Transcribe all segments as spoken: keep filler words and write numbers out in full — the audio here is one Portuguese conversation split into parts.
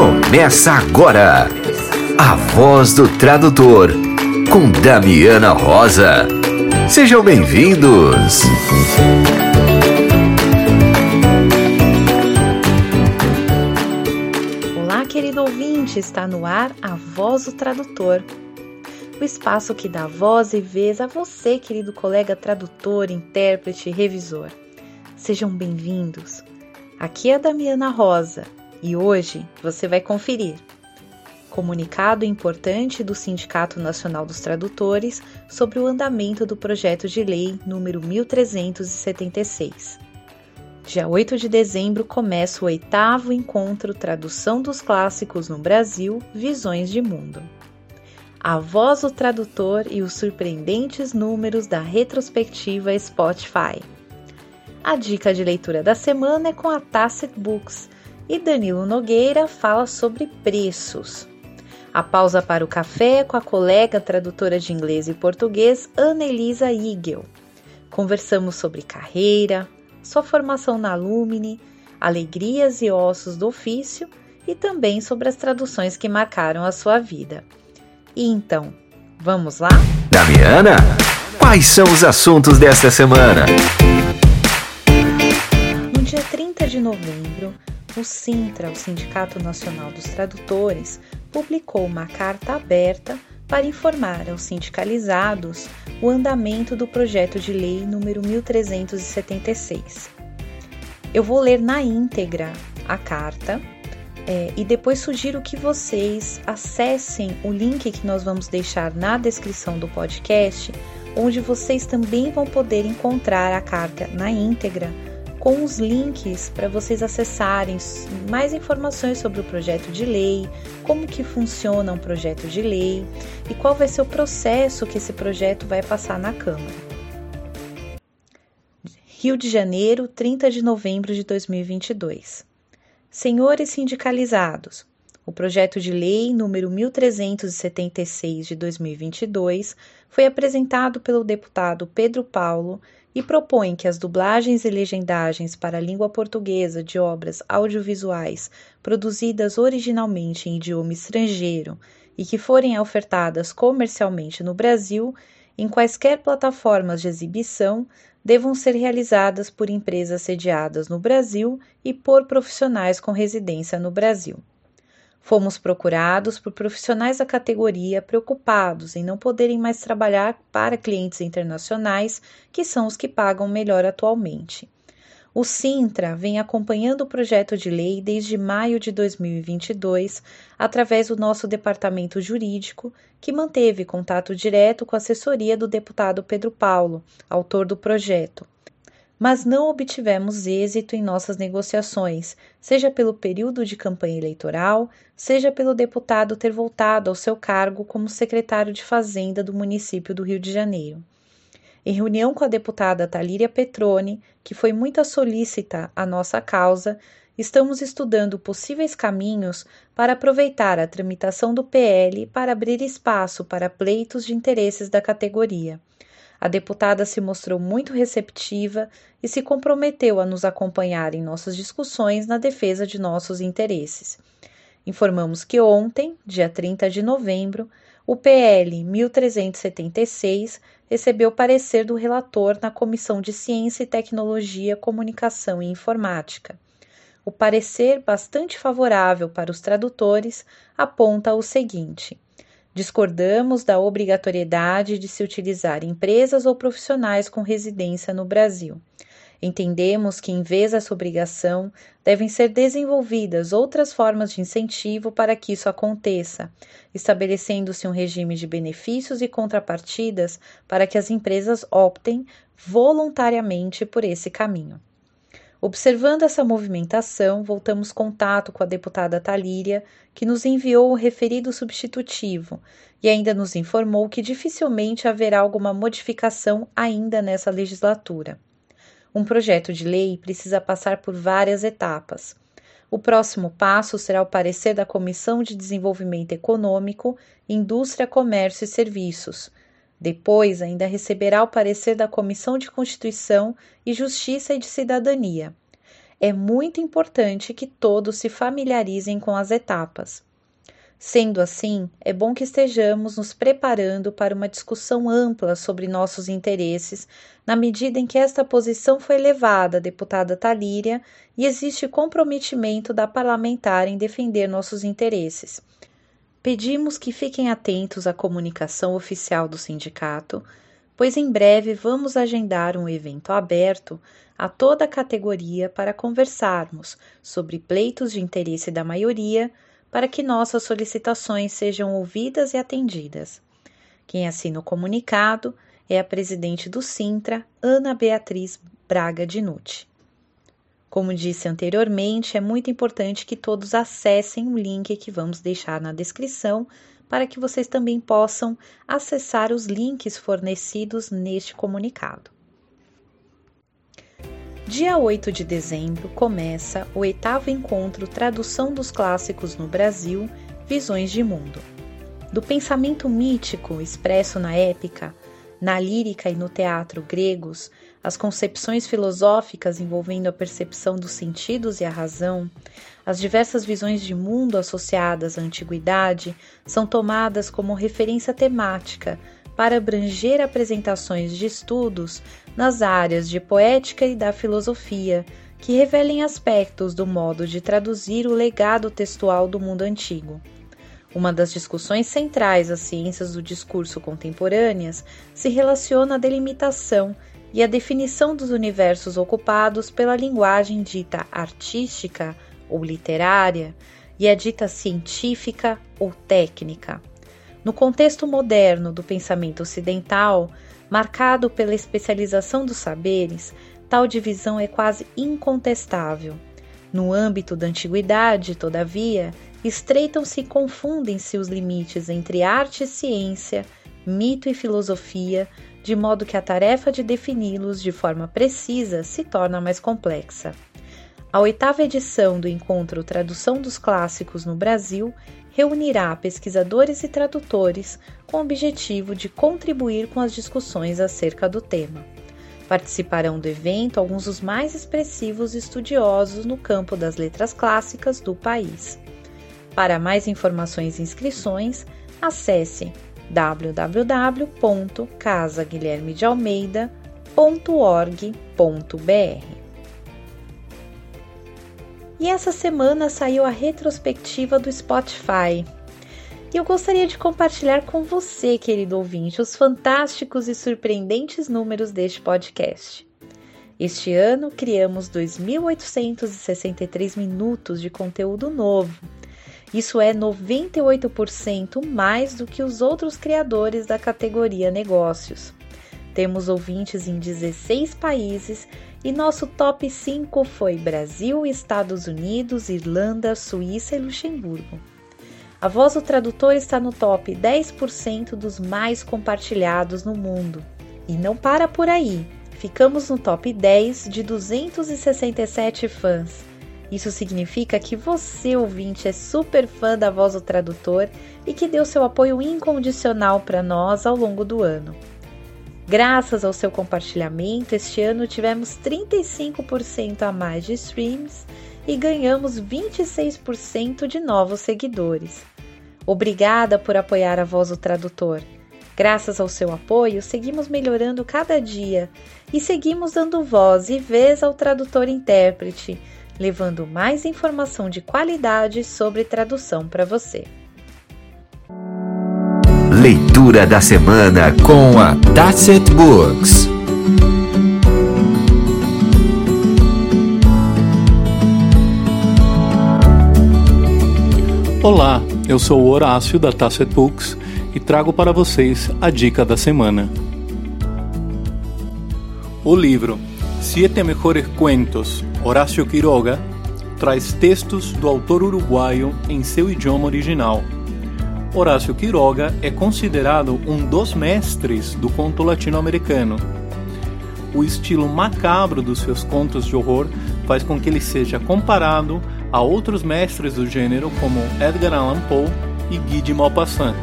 Começa agora A Voz do Tradutor com Damiana Rosa. Sejam bem-vindos. Olá, querido ouvinte, está no ar A Voz do Tradutor, o espaço que dá voz e vez a você, querido colega tradutor, intérprete e revisor. Sejam bem-vindos. Aqui é a Damiana Rosa e hoje você vai conferir comunicado importante do Sindicato Nacional dos Tradutores sobre o andamento do Projeto de Lei número mil trezentos e setenta e seis. Dia oito de dezembro começa o oitavo Encontro Tradução dos Clássicos no Brasil, Visões de Mundo. A Voz do Tradutor e os surpreendentes números da retrospectiva Spotify. A dica de leitura da semana é com a Tacet Books e Danilo Nogueira fala sobre preços. A pausa para o café é com a colega tradutora de inglês e português Ana Elisa Igel. Conversamos sobre carreira, sua formação na Alumni, alegrias e ossos do ofício e também sobre as traduções que marcaram a sua vida. E então, vamos lá? Damiana, quais são os assuntos desta semana? Dia trinta de novembro, o Sintra, o Sindicato Nacional dos Tradutores, publicou uma carta aberta para informar aos sindicalizados o andamento do Projeto de Lei número mil trezentos e setenta e seis. Eu vou ler na íntegra a carta é, e depois sugiro que vocês acessem o link que nós vamos deixar na descrição do podcast, onde vocês também vão poder encontrar a carta na íntegra, com os links para vocês acessarem mais informações sobre o projeto de lei, como que funciona um projeto de lei e qual vai ser o processo que esse projeto vai passar na Câmara. Rio de Janeiro, trinta de novembro de dois mil e vinte e dois. Senhores sindicalizados, o projeto de lei número mil trezentos e setenta e seis de dois mil e vinte e dois foi apresentado pelo deputado Pedro Paulo e propõe que as dublagens e legendagens para a língua portuguesa de obras audiovisuais produzidas originalmente em idioma estrangeiro e que forem ofertadas comercialmente no Brasil, em quaisquer plataformas de exibição, devam ser realizadas por empresas sediadas no Brasil e por profissionais com residência no Brasil. Fomos procurados por profissionais da categoria preocupados em não poderem mais trabalhar para clientes internacionais, que são os que pagam melhor atualmente. O Sintra vem acompanhando o projeto de lei desde maio de dois mil e vinte e dois, através do nosso departamento jurídico, que manteve contato direto com a assessoria do deputado Pedro Paulo, autor do projeto. Mas não obtivemos êxito em nossas negociações, seja pelo período de campanha eleitoral, seja pelo deputado ter voltado ao seu cargo como secretário de Fazenda do município do Rio de Janeiro. Em reunião com a deputada Talíria Petrone, que foi muito solícita à nossa causa, estamos estudando possíveis caminhos para aproveitar a tramitação do P L para abrir espaço para pleitos de interesses da categoria. A deputada se mostrou muito receptiva e se comprometeu a nos acompanhar em nossas discussões na defesa de nossos interesses. Informamos que ontem, dia trinta de novembro, o P L mil trezentos e setenta e seis recebeu parecer do relator na Comissão de Ciência e Tecnologia, Comunicação e Informática. O parecer, bastante favorável para os tradutores, aponta o seguinte: discordamos da obrigatoriedade de se utilizar empresas ou profissionais com residência no Brasil. Entendemos que, em vez dessa obrigação, devem ser desenvolvidas outras formas de incentivo para que isso aconteça, estabelecendo-se um regime de benefícios e contrapartidas para que as empresas optem voluntariamente por esse caminho. Observando essa movimentação, voltamos contato com a deputada Talíria, que nos enviou o referido substitutivo e ainda nos informou que dificilmente haverá alguma modificação ainda nessa legislatura. Um projeto de lei precisa passar por várias etapas. O próximo passo será o parecer da Comissão de Desenvolvimento Econômico, Indústria, Comércio e Serviços. Depois, ainda receberá o parecer da Comissão de Constituição e Justiça e de Cidadania. é muito importante que todos se familiarizem com as etapas. Sendo assim, é bom que estejamos nos preparando para uma discussão ampla sobre nossos interesses, na medida em que esta posição foi levada à deputada Talíria e existe comprometimento da parlamentar em defender nossos interesses. Pedimos que fiquem atentos à comunicação oficial do sindicato, pois em breve vamos agendar um evento aberto a toda a categoria para conversarmos sobre pleitos de interesse da maioria, para que nossas solicitações sejam ouvidas e atendidas. Quem assina o comunicado é a presidente do Sintra, Ana Beatriz Braga Dinucci. Como disse anteriormente, é muito importante que todos acessem o link que vamos deixar na descrição para que vocês também possam acessar os links fornecidos neste comunicado. Dia oito de dezembro começa o oitavo Encontro Tradução dos Clássicos no Brasil, Visões de Mundo. Do pensamento mítico expresso na épica, na lírica e no teatro gregos, as concepções filosóficas envolvendo a percepção dos sentidos e a razão, as diversas visões de mundo associadas à antiguidade são tomadas como referência temática para abranger apresentações de estudos nas áreas de poética e da filosofia, que revelem aspectos do modo de traduzir o legado textual do mundo antigo. Uma das discussões centrais às ciências do discurso contemporâneas se relaciona à delimitação e à definição dos universos ocupados pela linguagem dita artística ou literária e a dita científica ou técnica. No contexto moderno do pensamento ocidental, marcado pela especialização dos saberes, tal divisão é quase incontestável. No âmbito da antiguidade, todavia, estreitam-se e confundem-se os limites entre arte e ciência, mito e filosofia, de modo que a tarefa de defini-los de forma precisa se torna mais complexa. A oitava edição do Encontro Tradução dos Clássicos no Brasil reunirá pesquisadores e tradutores com o objetivo de contribuir com as discussões acerca do tema. Participarão do evento alguns dos mais expressivos estudiosos no campo das letras clássicas do país. Para mais informações e inscrições, acesse w w w ponto casa guilherme de almeida ponto org ponto b r. E essa semana saiu a retrospectiva do Spotify. E eu gostaria de compartilhar com você, querido ouvinte, os fantásticos e surpreendentes números deste podcast. Este ano, criamos dois mil oitocentos e sessenta e três minutos de conteúdo novo. Isso é noventa e oito por cento mais do que os outros criadores da categoria Negócios. Temos ouvintes em dezesseis países. E nosso top cinco foi Brasil, Estados Unidos, Irlanda, Suíça e Luxemburgo. A Voz do Tradutor está no top dez por cento dos mais compartilhados no mundo. E não para por aí, ficamos no top dez de duzentos e sessenta e sete fãs. Isso significa que você, ouvinte, é super fã da Voz do Tradutor e que deu seu apoio incondicional para nós ao longo do ano. Graças ao seu compartilhamento, este ano tivemos trinta e cinco por cento a mais de streams e ganhamos vinte e seis por cento de novos seguidores. Obrigada por apoiar a Voz do Tradutor. Graças ao seu apoio, seguimos melhorando cada dia e seguimos dando voz e vez ao tradutor-intérprete, levando mais informação de qualidade sobre tradução para você. Leitura da semana com a Tacet Books. Olá, eu sou o Horácio da Tacet Books e trago para vocês a dica da semana. O livro Siete Mejores Cuentos, Horácio Quiroga, traz textos do autor uruguaio em seu idioma original. Horácio Quiroga é considerado um dos mestres do conto latino-americano. O estilo macabro dos seus contos de horror faz com que ele seja comparado a outros mestres do gênero como Edgar Allan Poe e Guy de Maupassant.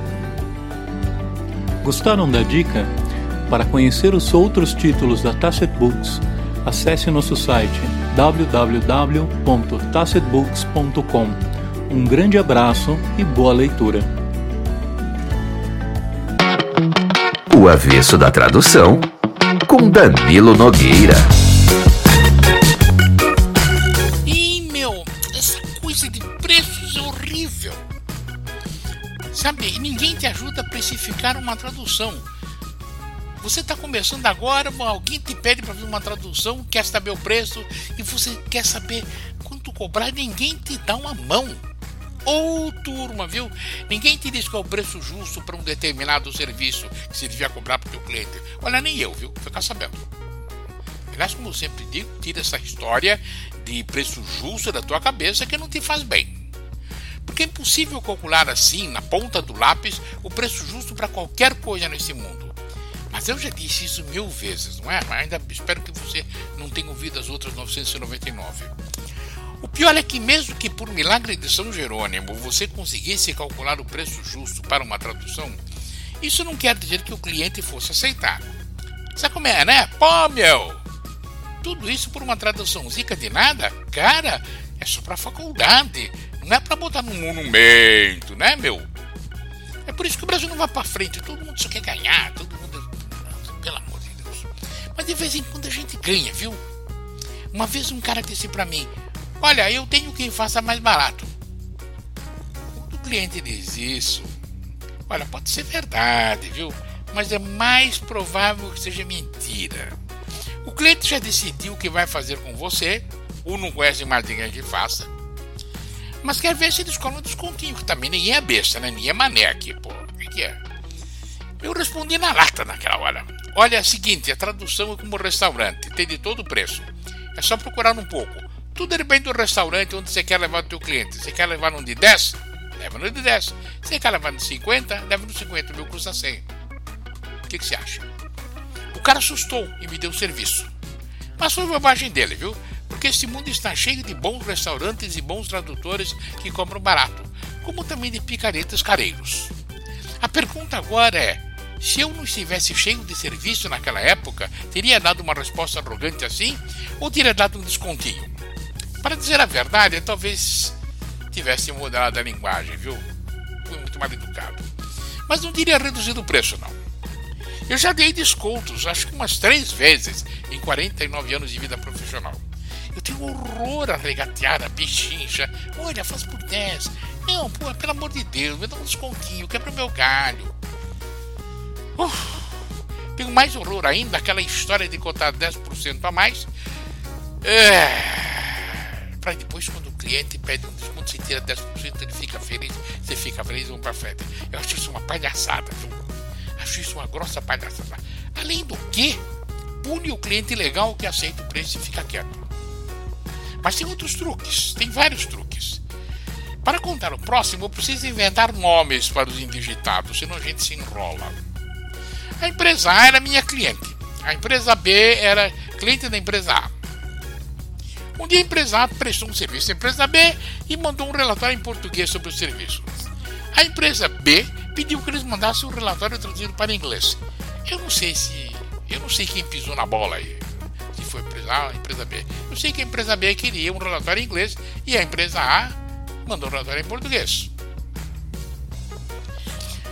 Gostaram da dica? Para conhecer os outros títulos da Tacet Books, acesse nosso site w w w ponto tacet books ponto com. Um grande abraço e boa leitura. O Avesso da Tradução, com Danilo Nogueira. Ei, meu, essa coisa de preços é horrível. Sabe, ninguém te ajuda a precificar uma tradução. Você está começando agora, alguém te pede para fazer uma tradução, quer saber o preço e você quer saber quanto cobrar, ninguém te dá uma mão. Ô, turma, viu? Ninguém te diz qual é o preço justo para um determinado serviço que você devia cobrar para o teu cliente. Olha, nem eu, viu? Ficar sabendo. Aliás, como eu sempre digo, tira essa história de preço justo da tua cabeça que não te faz bem. Porque é impossível calcular assim, na ponta do lápis, o preço justo para qualquer coisa nesse mundo. Mas eu já disse isso mil vezes, não é? Mas ainda espero que você não tenha ouvido as outras novecentos e noventa e nove. O pior é que mesmo que por milagre de São Jerônimo você conseguisse calcular o preço justo para uma tradução, isso não quer dizer que o cliente fosse aceitar. Sabe como é, né? Pô, meu! Tudo isso por uma tradução zica de nada? Cara, é só para faculdade. Não é para botar num monumento, né, meu? É por isso que o Brasil não vai para frente. Todo mundo só quer ganhar, todo mundo... Pelo amor de Deus. Mas de vez em quando a gente ganha, viu? Uma vez um cara disse para mim, olha, eu tenho quem faça mais barato. Quando o cliente diz isso, olha, pode ser verdade, viu? Mas é mais provável que seja mentira. O cliente já decidiu o que vai fazer com você, ou não conhece mais ninguém que faça, mas quer ver se eles colam um descontinho, que também ninguém é besta, né? Ninguém é mané aqui, pô. O que, que é? Eu respondi na lata naquela hora. Olha, é o seguinte, a tradução é como um restaurante, tem de todo preço. É só procurar um pouco. Tudo depende do restaurante onde você quer levar o teu cliente. Você quer levar num de dez? Leva no de dez. Você quer levar no de cinquenta? Leva no de cinquenta, meu custa cem. O que, que você acha? O cara assustou e me deu o serviço. Mas foi bobagem dele, viu? Porque esse mundo está cheio de bons restaurantes e bons tradutores que compram barato, como também de picaretas careiros. A pergunta agora é, se eu não estivesse cheio de serviço naquela época, teria dado uma resposta arrogante assim ou teria dado um descontinho? Para dizer a verdade, eu talvez tivesse mudado a linguagem, viu? Fui muito mal educado. Mas não teria reduzido o preço, não. Eu já dei descontos, acho que umas três vezes, em quarenta e nove anos de vida profissional. Eu tenho horror a regatear a pechincha. Olha, faz por dez. Não, pô, pelo amor de Deus, me dá um descontinho, quebra o meu galho. Uf, tenho mais horror ainda, aquela história de cotar dez por cento a mais. É... Pra depois, quando o cliente pede um desconto, você tira dez por cento, ele fica feliz, você fica feliz, vamos pra frente. Eu acho isso uma palhaçada, viu? Acho isso uma grossa palhaçada. Além do que, pune o cliente legal que aceita o preço e fica quieto. Mas tem outros truques, tem vários truques. Para contar o próximo, eu preciso inventar nomes para os indigitados, senão a gente se enrola. A empresa A era minha cliente. A empresa B era cliente da empresa A. Um dia a empresa A prestou um serviço à empresa B e mandou um relatório em português sobre o serviço. A empresa B pediu que eles mandassem um relatório traduzido para inglês. Eu não sei se... Eu não sei quem pisou na bola aí. Foi a empresa B. Eu sei que a empresa B queria um relatório em inglês e a empresa A mandou um relatório em português.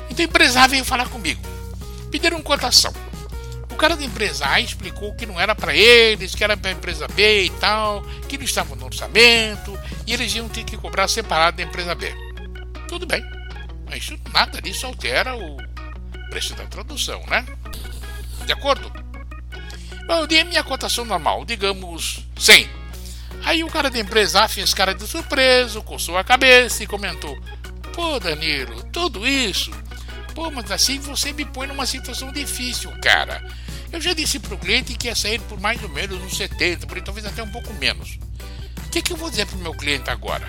Então a empresa A veio falar comigo. Pediram cotação. O cara da empresa A explicou que não era para eles, que era para a empresa B e tal, que não estava no orçamento e eles iam ter que cobrar separado da empresa B. Tudo bem, mas isso, nada disso altera o preço da tradução, né? De acordo? Eu dei a minha cotação normal, digamos cem. Aí o cara da empresa A fez cara de surpreso, coçou a cabeça e comentou: pô, Danilo, tudo isso? Pô, mas assim você me põe numa situação difícil, cara. Eu já disse pro cliente que ia sair por mais ou menos uns setenta, por aí, talvez até um pouco menos. O que, que eu vou dizer pro meu cliente agora?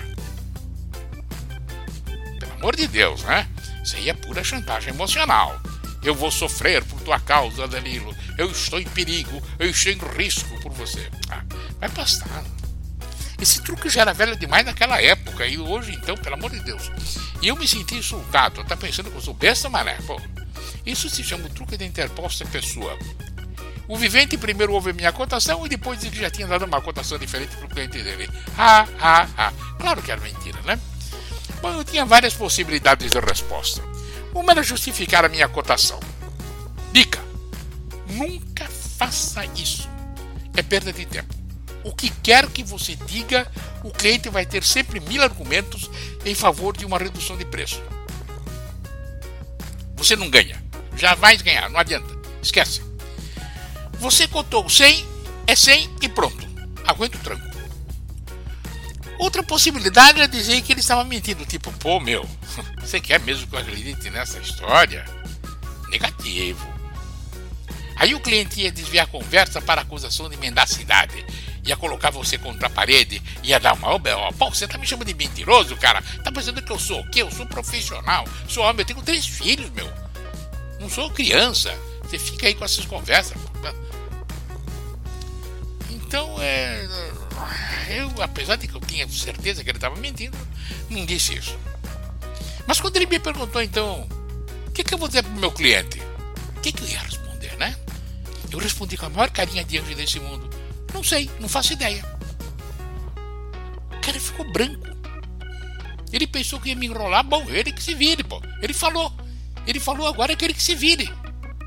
Pelo amor de Deus, né? Isso aí é pura chantagem emocional. Eu vou sofrer por tua causa, Danilo. Eu estou em perigo, eu estou em risco por você. Ah, vai passar. Esse truque já era velho demais naquela época. E hoje, então, pelo amor de Deus. E eu me senti insultado. Tá pensando que eu sou besta, mané? Pô, isso se chama o truque da interposta pessoa. O vivente primeiro ouve minha cotação e depois diz que já tinha dado uma cotação diferente para o cliente dele. Ha, ha, ha. Claro que era mentira, né? Bom, eu tinha várias possibilidades de resposta. Uma era justificar a minha cotação. Dica: nunca faça isso. É perda de tempo. O que quer que você diga, o cliente vai ter sempre mil argumentos em favor de uma redução de preço. Você não ganha. Já vai ganhar, não adianta. Esquece. Você cotou cem, é cem e pronto. Aguenta o tranco. Outra possibilidade era dizer que ele estava mentindo. Tipo, pô, meu, você quer mesmo que eu acredite nessa história? Negativo. Aí o cliente ia desviar a conversa para a acusação de mendacidade. Ia colocar você contra a parede, ia dar uma... Pô, você tá me chamando de mentiroso, cara? Tá pensando que eu sou o quê? Eu sou profissional, sou homem, eu tenho três filhos, meu. Não sou criança. Você fica aí com essas conversas. Então, é... eu, apesar de que eu tinha certeza que ele estava mentindo, não disse isso. Mas quando ele me perguntou, então, o que, que eu vou dizer para o meu cliente? O que, que eu ia responder, né? Eu respondi com a maior carinha de anjo desse mundo. Não sei, não faço ideia. O cara ficou branco. Ele pensou que ia me enrolar. Bom, ele que se vire, pô. Ele falou. Ele falou agora que ele que se vire.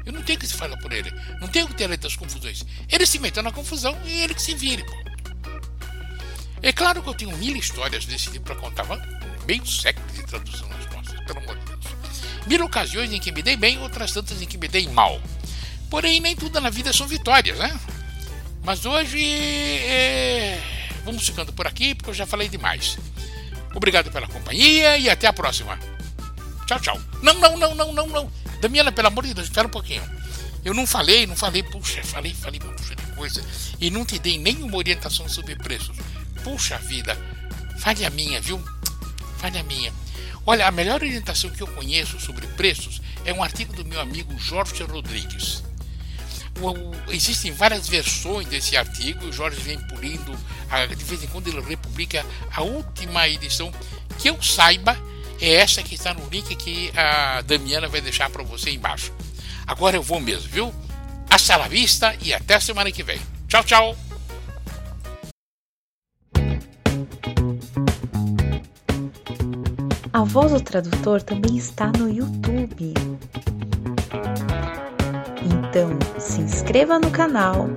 Eu não tenho que se falar por ele. Não tenho que ter leito as confusões. Ele se meteu na confusão e ele que se vire, pô. É claro que eu tenho mil histórias desse tipo pra contar. Meio século de tradução nas nossas, pelo amor de Deus. Mil ocasiões em que me dei bem, outras tantas em que me dei mal. Porém, nem tudo na vida são vitórias, né? Mas hoje é... vamos ficando por aqui porque eu já falei demais. Obrigado pela companhia e até a próxima. Tchau, tchau. Não, não, não, não, não, não. Damiana, pelo amor de Deus, espera um pouquinho. Eu não falei, não falei, puxa, falei, falei, puxa de coisa. E não te dei nenhuma orientação sobre preços. Puxa vida, fale a minha, viu? Fale a minha. Olha, a melhor orientação que eu conheço sobre preços é um artigo do meu amigo Jorge Rodrigues. Existem várias versões desse artigo. O Jorge vem pulindo, de vez em quando ele republica. A última edição que eu saiba é essa que está no link que a Damiana vai deixar para você embaixo. Agora eu vou mesmo, viu? Hasta la vista e até semana que vem. Tchau, tchau! A Voz do Tradutor também está no YouTube. Então, se inscreva no canal,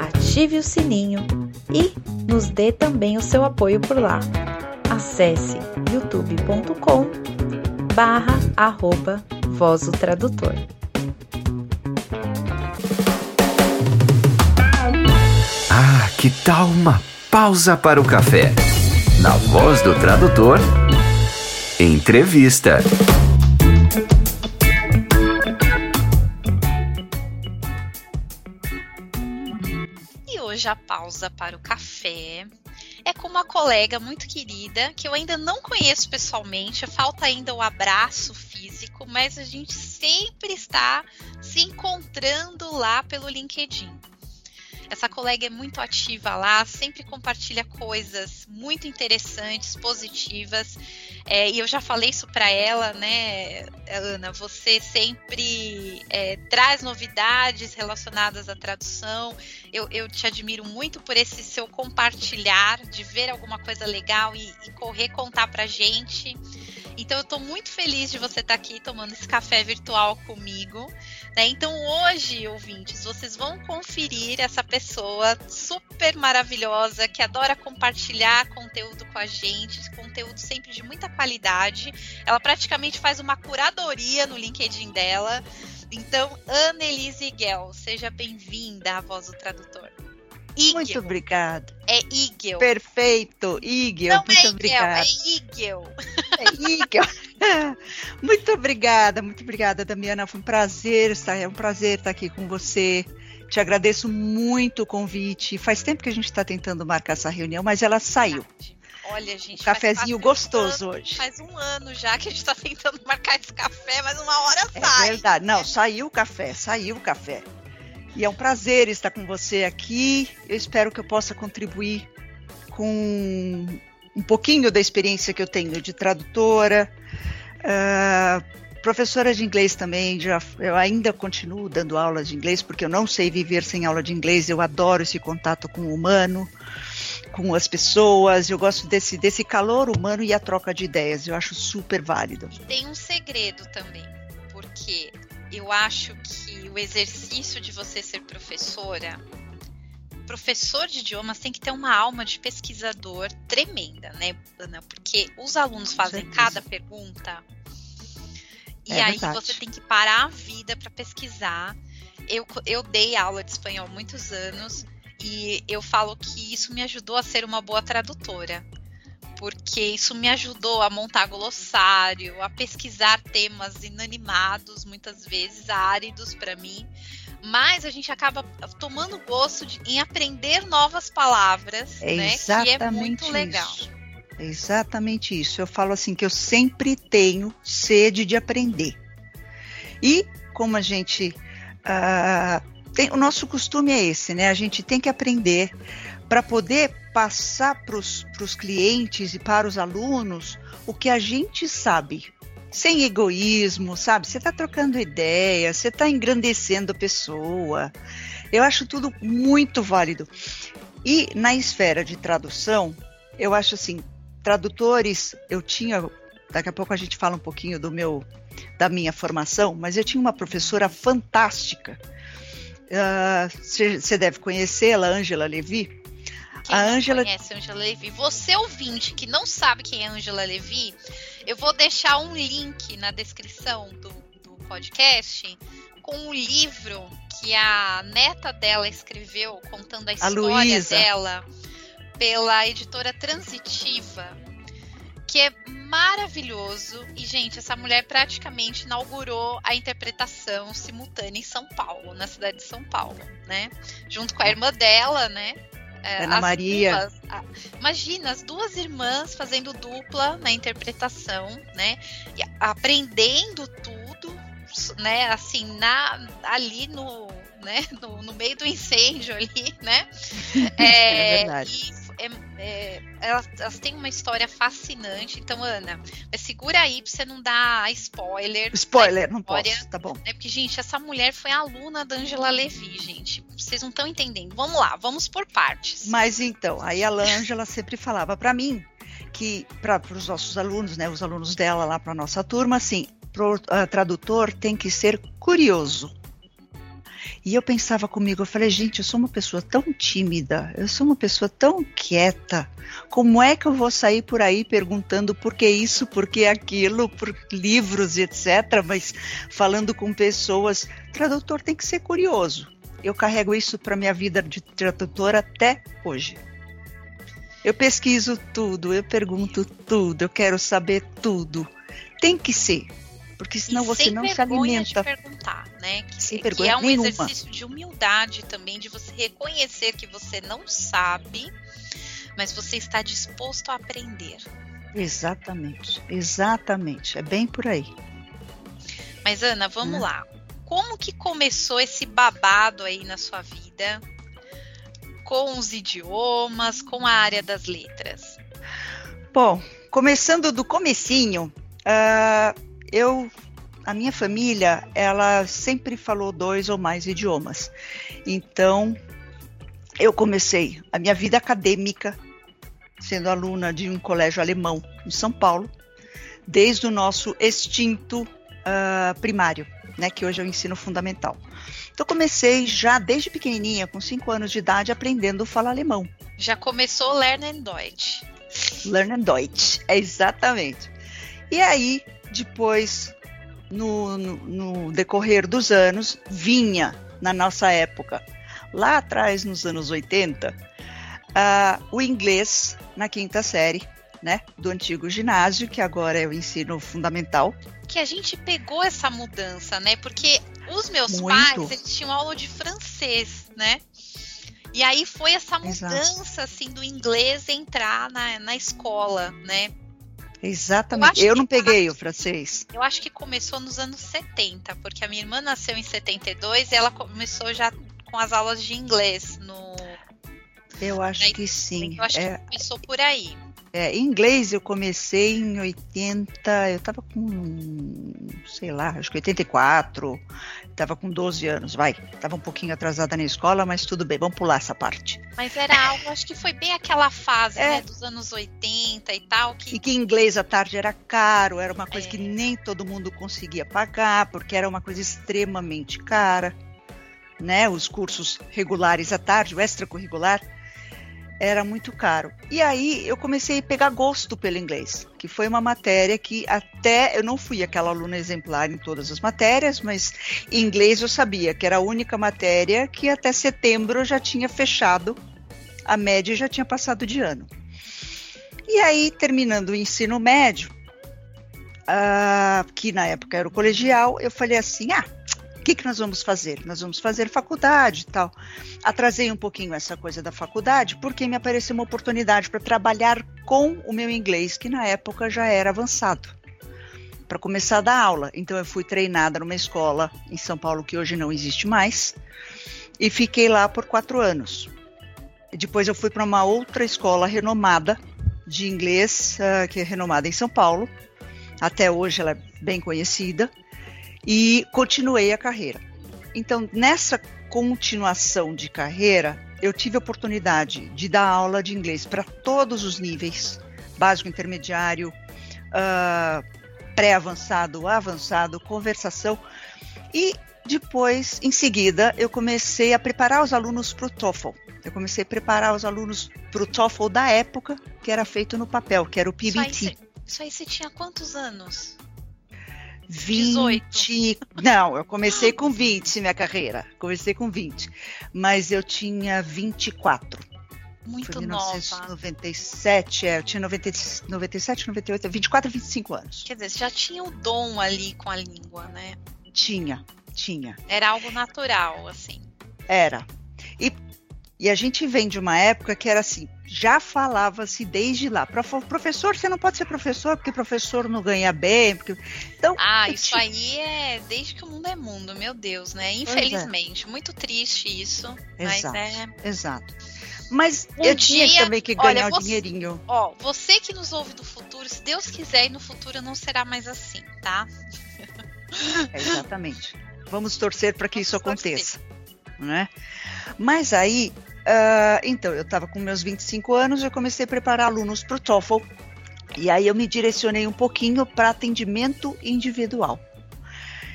ative o sininho e nos dê também o seu apoio por lá. Acesse youtube.com barra arroba voz do tradutor. Ah, que tal uma pausa para o café? Na Voz do Tradutor, entrevista. A pausa para o café é com uma colega muito querida que eu ainda não conheço pessoalmente, falta ainda o abraço físico, mas a gente sempre está se encontrando lá pelo LinkedIn. Essa colega é muito ativa lá, sempre compartilha coisas muito interessantes, positivas, é, e eu já falei isso para ela, né, Ana? Você sempre é, traz novidades relacionadas à tradução. Eu, eu te admiro muito por esse seu compartilhar, de ver alguma coisa legal e, e correr contar pra gente. Então eu estou muito feliz de você estar aqui tomando esse café virtual comigo, né? Então hoje, ouvintes, vocês vão conferir essa pessoa super maravilhosa que adora compartilhar conteúdo com a gente, conteúdo sempre de muita qualidade. Ela praticamente faz uma curadoria no LinkedIn dela. Então, Ana Elisa Igel, seja bem-vinda à Voz do Tradutor. Igel. Muito obrigada. É Igel. Perfeito, Igel. Não muito é Igel, obrigada. É Igel. É Igel. Muito obrigada, muito obrigada, Damiana. Foi um prazer estar, é um prazer estar aqui com você. Te agradeço muito o convite. Faz tempo que a gente está tentando marcar essa reunião, mas ela saiu. Olha, gente, um cafezinho gostoso ano, hoje. Faz um ano já que a gente está tentando marcar esse café, mas uma hora sai. É verdade. Não, saiu o café, saiu o café. E é um prazer estar com você aqui. Eu espero que eu possa contribuir com um pouquinho da experiência que eu tenho de tradutora, uh, Professora de inglês também, já, eu ainda continuo dando aulas de inglês, porque eu não sei viver sem aula de inglês, eu adoro esse contato com o humano, com as pessoas, eu gosto desse, desse calor humano e a troca de ideias, eu acho super válido. Tem um segredo também, porque eu acho que o exercício de você ser professora, professor de idiomas tem que ter uma alma de pesquisador tremenda, né, Ana? Porque os alunos fazem cada pergunta... E é aí verdade. Você tem que parar a vida para pesquisar. Eu, eu dei aula de espanhol há muitos anos e eu falo que isso me ajudou a ser uma boa tradutora. Porque isso me ajudou a montar glossário, a pesquisar temas inanimados, muitas vezes áridos para mim. Mas a gente acaba tomando gosto de, em aprender novas palavras, é né? Que é muito isso. Legal. É exatamente isso, eu falo assim que eu sempre tenho sede de aprender e como a gente, uh, tem, o nosso costume é esse, né? A gente tem que aprender para poder passar para os clientes e para os alunos o que a gente sabe, sem egoísmo, sabe? Você está trocando ideia, você está engrandecendo a pessoa, eu acho tudo muito válido e na esfera de tradução, eu acho assim, tradutores, eu tinha, daqui a pouco a gente fala um pouquinho do meu, da minha formação, mas eu tinha uma professora fantástica, você uh, deve conhecê-la, Angela Levy. Quem a Angela... conhece a Angela Levy? Você ouvinte que não sabe quem é Angela Levy, eu vou deixar um link na descrição do, do podcast com o um livro que a neta dela escreveu, contando a história a dela... pela editora Transitiva, que é maravilhoso. E, gente, essa mulher praticamente inaugurou a interpretação simultânea em São Paulo, na cidade de São Paulo, né? Junto com a irmã dela, né? Ana Maria. Duas, a, imagina, as duas irmãs fazendo dupla na interpretação, né? E aprendendo tudo, né? Assim, na, ali no... Né? No, no meio do incêndio ali, né? É, é verdade. E, é, é, elas, elas têm uma história fascinante. Então, Ana, segura aí pra você não dar spoiler. Spoiler, não posso, tá bom. Né? Porque, gente, essa mulher foi aluna da Angela Levy, gente. Vocês não estão entendendo. Vamos lá, vamos por partes. Mas então, aí a Angela sempre falava pra mim, que para os nossos alunos, né? Os alunos dela lá pra nossa turma, assim, pro, uh, tradutor tem que ser curioso. E eu pensava comigo, eu falei, gente, eu sou uma pessoa tão tímida, eu sou uma pessoa tão quieta, como é que eu vou sair por aí perguntando por que isso, por que aquilo, por livros, etcétera, mas falando com pessoas, tradutor tem que ser curioso. Eu carrego isso para minha vida de tradutora até hoje. Eu pesquiso tudo, eu pergunto tudo, eu quero saber tudo. Tem que ser. Porque senão você não se alimenta. Sem vergonha de perguntar, né? Que, sem vergonha que é um nenhuma. Exercício de humildade também, de você reconhecer que você não sabe, mas você está disposto a aprender. Exatamente, exatamente. É bem por aí. Mas, Ana, vamos hum. lá. Como que começou esse babado aí na sua vida? Com os idiomas, com a área das letras? Bom, começando do comecinho... Uh... Eu, a minha família, ela sempre falou dois ou mais idiomas. Então, eu comecei a minha vida acadêmica sendo aluna de um colégio alemão em São Paulo, desde o nosso extinto uh, primário, né, que hoje é o ensino fundamental. Então, comecei já desde pequenininha, com cinco anos de idade, aprendendo a falar alemão. Já começou Lernen Deutsch. Lernen Deutsch, é exatamente. E aí... Depois, no, no, no decorrer dos anos, vinha, na nossa época, lá atrás, nos anos oitenta, uh, o inglês na quinta série, né, do antigo ginásio, que agora é o ensino fundamental. Que a gente pegou essa mudança, né, porque os meus Muito. pais, eles tinham aula de francês, né, e aí foi essa mudança, Exato. assim, do inglês entrar na, na escola, né. Exatamente, eu, eu não peguei o francês. Eu acho que começou nos anos setenta, porque a minha irmã nasceu em setenta e dois e ela começou já com as aulas de inglês. No. Eu acho aí, que sim. Eu acho é... que começou por aí. É, em inglês eu comecei em oitenta, eu estava com, sei lá, acho que oitenta e quatro, estava com doze anos, vai, estava um pouquinho atrasada na escola, mas tudo bem, vamos pular essa parte. Mas era algo, acho que foi bem aquela fase, é, né, dos anos oitenta e tal. Que... E que inglês à tarde era caro, era uma coisa é. que nem todo mundo conseguia pagar, porque era uma coisa extremamente cara, né, os cursos regulares à tarde, o extracurricular, era muito caro. E aí eu comecei a pegar gosto pelo inglês, que foi uma matéria que até... Eu não fui aquela aluna exemplar em todas as matérias, mas em inglês eu sabia que era a única matéria que até setembro eu já tinha fechado a média e já tinha passado de ano. E aí, terminando o ensino médio, uh, que na época era o colegial, eu falei assim, ah... o que, que nós vamos fazer? Nós vamos fazer faculdade e tal. Atrasei um pouquinho essa coisa da faculdade, porque me apareceu uma oportunidade para trabalhar com o meu inglês, que na época já era avançado, para começar a dar aula. Então eu fui treinada numa escola em São Paulo, que hoje não existe mais, e fiquei lá por quatro anos. Depois eu fui para uma outra escola renomada de inglês, uh, que é renomada em São Paulo, até hoje ela é bem conhecida, e continuei a carreira. Então, nessa continuação de carreira, eu tive a oportunidade de dar aula de inglês para todos os níveis, básico, intermediário, uh, pré-avançado, avançado, conversação. E depois, em seguida, eu comecei a preparar os alunos para o TOEFL. Eu comecei a preparar os alunos para o TOEFL da época, que era feito no papel, que era o P B T. Isso aí você tinha quantos anos? vinte, dezoito. Não, eu comecei com vinte minha carreira, comecei com vinte, mas eu tinha vinte e quatro. Muito nova. Foi mil novecentos e noventa e sete, é, eu tinha noventa e sete, noventa e oito, vinte e quatro, vinte e cinco anos. Quer dizer, você já tinha o dom ali com a língua, né? Tinha, tinha. Era algo natural, assim. Era. E, e a gente vem de uma época que era assim, já falava-se desde lá. Professor, você não pode ser professor, porque professor não ganha bem. Porque... Então, ah, isso te... aí é desde que o mundo é mundo, meu Deus, né? Infelizmente, é. muito triste isso. Exato, mas é... exato. Mas um eu dia, tinha também que ganhar o um dinheirinho. Ó, você que nos ouve do futuro, se Deus quiser, e no futuro não será mais assim, tá? É, exatamente. Vamos torcer para que Vamos isso aconteça. Torcer. Né? Mas aí... Uh, então, eu estava com meus vinte e cinco anos, eu comecei a preparar alunos para o TOEFL, e aí eu me direcionei um pouquinho para atendimento individual.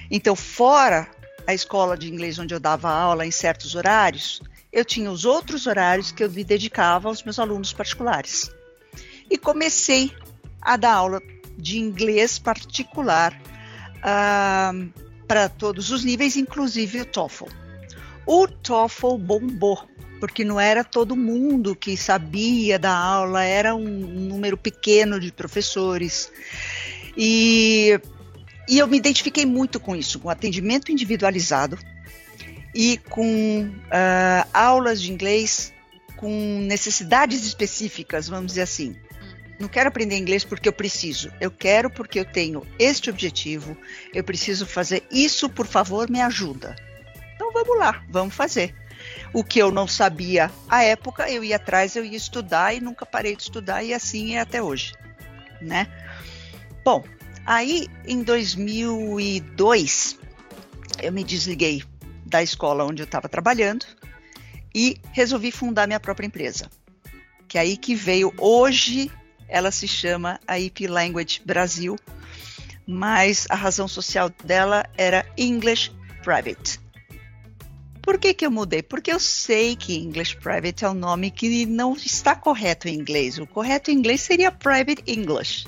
Então, fora a escola de inglês onde eu dava aula em certos horários, eu tinha os outros horários que eu me dedicava aos meus alunos particulares. E comecei a dar aula de inglês particular uh, para todos os níveis, inclusive o TOEFL. O TOEFL bombou, porque não era todo mundo que sabia da aula, era um número pequeno de professores. E, e eu me identifiquei muito com isso, com atendimento individualizado e com uh, aulas de inglês com necessidades específicas, vamos dizer assim. Não quero aprender inglês porque eu preciso, eu quero porque eu tenho este objetivo, eu preciso fazer isso, por favor, me ajuda. Então vamos lá, vamos fazer. O que eu não sabia à época, eu ia atrás, eu ia estudar e nunca parei de estudar, e assim é até hoje, né? Bom, aí em dois mil e dois, eu me desliguei da escola onde eu estava trabalhando e resolvi fundar minha própria empresa, que é aí que veio, hoje ela se chama a E P Language Brasil, mas a razão social dela era English Private. Por que que eu mudei? Porque eu sei que English Private é um nome que não está correto em inglês. O correto em inglês seria Private English,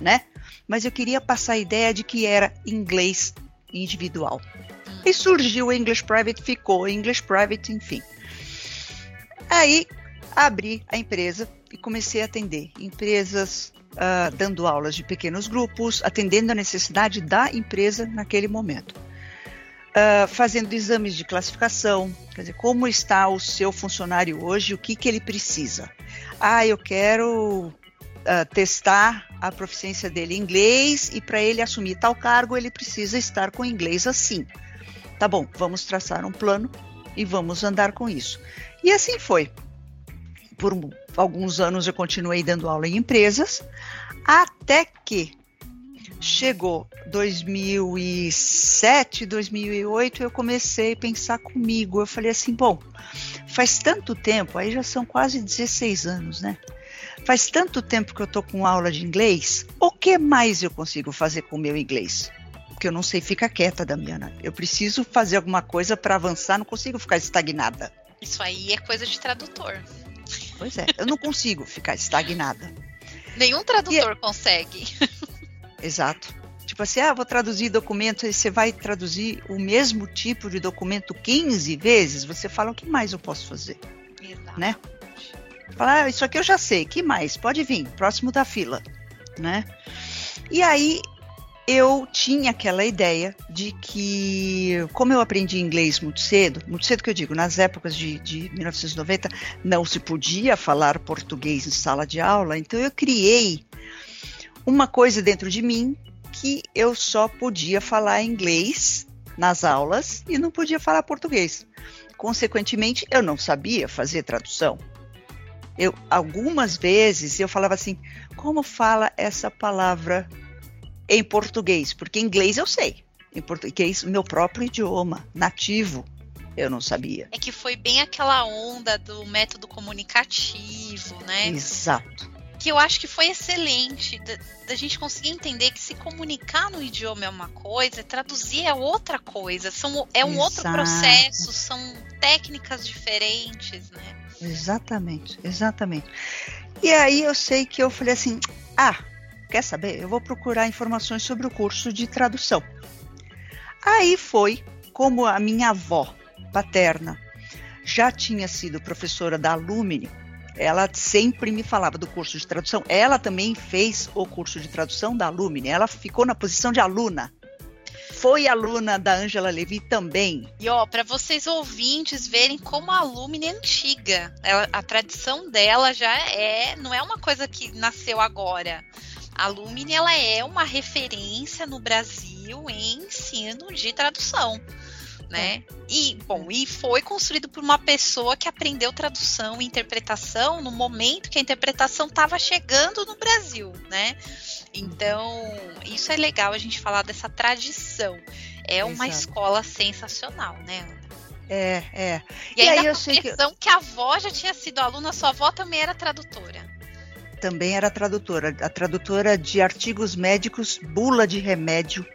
né? Mas eu queria passar a ideia de que era inglês individual. E surgiu o English Private, ficou English Private, enfim. Aí abri a empresa e comecei a atender empresas, uh, dando aulas de pequenos grupos, atendendo a necessidade da empresa naquele momento. Uh, fazendo exames de classificação, quer dizer, como está o seu funcionário hoje, o que, que ele precisa. Ah, eu quero uh, testar a proficiência dele em inglês e para ele assumir tal cargo, ele precisa estar com inglês assim. Tá bom, vamos traçar um plano e vamos andar com isso. E assim foi. por alguns anos eu continuei dando aula em empresas, até que chegou dois mil e sete, dois mil e oito, eu comecei a pensar comigo. Eu falei assim, bom, faz tanto tempo, aí já são quase dezesseis anos, né? Faz tanto tempo que eu tô com aula de inglês, o que mais eu consigo fazer com o meu inglês? Porque eu não sei ficar quieta, Damiana. Eu preciso fazer alguma coisa para avançar, não consigo ficar estagnada. Isso aí é coisa de tradutor. Pois é, eu não consigo ficar estagnada. Nenhum tradutor e... consegue. Exato. Tipo assim, ah, vou traduzir documento, aí você vai traduzir o mesmo tipo de documento quinze vezes, você fala, o que mais eu posso fazer? Exato. Né? Fala, ah, isso aqui eu já sei, o que mais? Pode vir, próximo da fila, né? E aí, eu tinha aquela ideia de que, como eu aprendi inglês muito cedo, muito cedo que eu digo, nas épocas de, de mil novecentos e noventa, não se podia falar português em sala de aula, então eu criei uma coisa dentro de mim que eu só podia falar inglês nas aulas e não podia falar português. Consequentemente, eu não sabia fazer tradução. Eu, algumas vezes eu falava assim, como fala essa palavra em português? Porque em inglês eu sei. Em português, meu próprio idioma nativo, eu não sabia. É que foi bem aquela onda do método comunicativo, né? Exato. Que eu acho que foi excelente, da, da gente conseguir entender que se comunicar no idioma é uma coisa, traduzir é outra coisa, são, é um Exato. Outro processo, são técnicas diferentes, né? Exatamente, exatamente. E aí eu sei que eu falei assim, ah, quer saber? Eu vou procurar informações sobre o curso de tradução. Aí foi, como a minha avó paterna já tinha sido professora da Alumni, ela sempre me falava do curso de tradução. Ela também fez o curso de tradução da Alumni. Ela ficou na posição de aluna. Foi aluna da Angela Levy também. E ó, para vocês ouvintes verem como a Alumni é antiga. Ela, a tradição dela já é... Não é uma coisa que nasceu agora. A Alumni, ela é uma referência no Brasil em ensino de tradução. Né? E, bom, e foi construído por uma pessoa que aprendeu tradução e interpretação no momento que a interpretação estava chegando no Brasil, né? Então, isso é legal a gente falar dessa tradição. É uma Exato. Escola sensacional, né, Ana? É, é. E, e aí eu sei que... que a avó já tinha sido aluna, sua avó também era tradutora. Também era tradutora. A tradutora de artigos médicos, bula de remédio.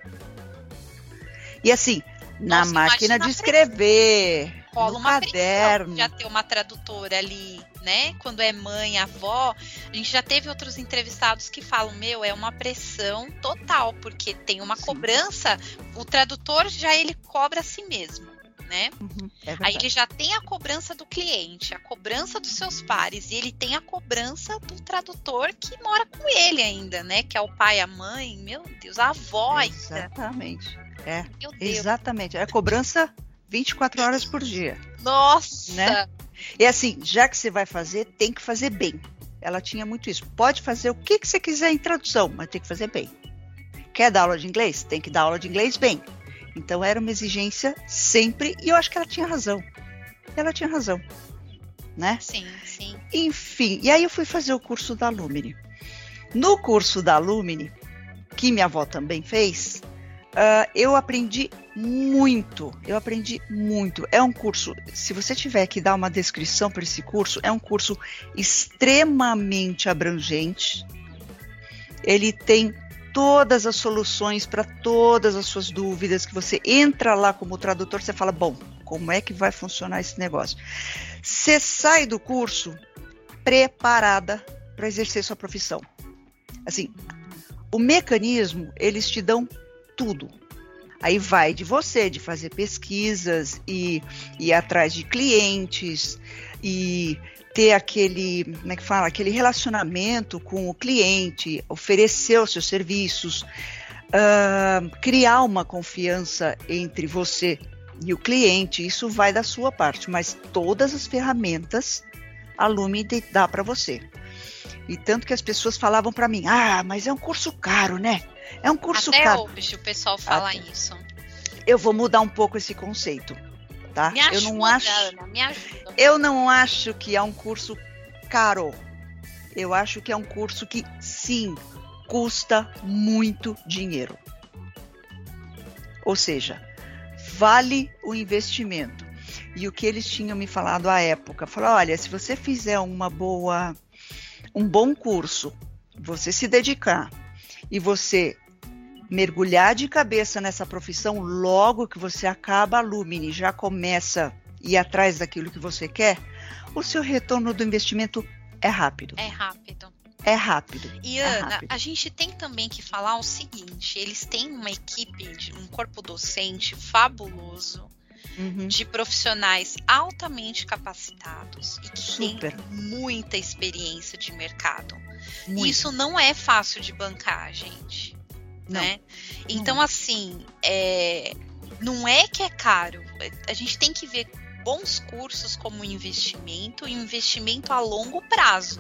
E assim... Na Nossa, máquina de escrever, no caderno. Já ter uma tradutora ali, né? Quando é mãe, avó, a gente já teve outros entrevistados que falam, meu, é uma pressão total, porque tem uma Sim. cobrança, o tradutor já ele cobra a si mesmo, né? Uhum, é Aí ele já tem a cobrança do cliente, a cobrança dos seus pares, e ele tem a cobrança do tradutor que mora com ele ainda, né? Que é o pai, a mãe, meu Deus, a avó Exatamente. Ainda. É, exatamente, é cobrança vinte e quatro horas por dia. Nossa! Né? E assim, já que você vai fazer, tem que fazer bem. Ela tinha muito isso, pode fazer o que, que você quiser em tradução, mas tem que fazer bem. Quer dar aula de inglês? Tem que dar aula de inglês bem. Então era uma exigência sempre, e eu acho que ela tinha razão. Ela tinha razão, né? Sim, sim. Enfim, e aí eu fui fazer o curso da Alumni. No curso da Alumni, que minha avó também fez... Uh, eu aprendi muito, eu aprendi muito. É um curso, se você tiver que dar uma descrição para esse curso, é um curso extremamente abrangente. Ele tem todas as soluções para todas as suas dúvidas, que você entra lá como tradutor, você fala, bom, como é que vai funcionar esse negócio? Você sai do curso preparada para exercer sua profissão. Assim, o mecanismo, eles te dão tudo. Aí vai de você, de fazer pesquisas e ir atrás de clientes e ter aquele, como é que fala, aquele relacionamento com o cliente, oferecer os seus serviços, uh, criar uma confiança entre você e o cliente, isso vai da sua parte, mas todas as ferramentas a Alumni dá para você. E tanto que as pessoas falavam para mim, ah, mas é um curso caro, né? É um curso Até caro. Até hoje o pessoal fala Até. Isso. Eu vou mudar um pouco esse conceito, tá? Me ajuda, eu não acho, Ana, me ajuda. Eu não acho que é um curso caro. Eu acho que é um curso que, sim, custa muito dinheiro. Ou seja, vale o investimento. E o que eles tinham me falado à época, falaram, olha, se você fizer uma boa, um bom curso, você se dedicar e você mergulhar de cabeça nessa profissão, logo que você acaba a Alumni, já começa a ir atrás daquilo que você quer, o seu retorno do investimento é rápido. É rápido. É rápido. E Ana, é rápido. A gente tem também que falar o seguinte, eles têm uma equipe, um corpo docente fabuloso, uhum. de profissionais altamente capacitados e que Super. têm muita experiência de mercado. Muito. Isso não é fácil de bancar, gente. Não. Né? Então, não. assim, é... não é que é caro. A gente tem que ver bons cursos como investimento e investimento a longo prazo.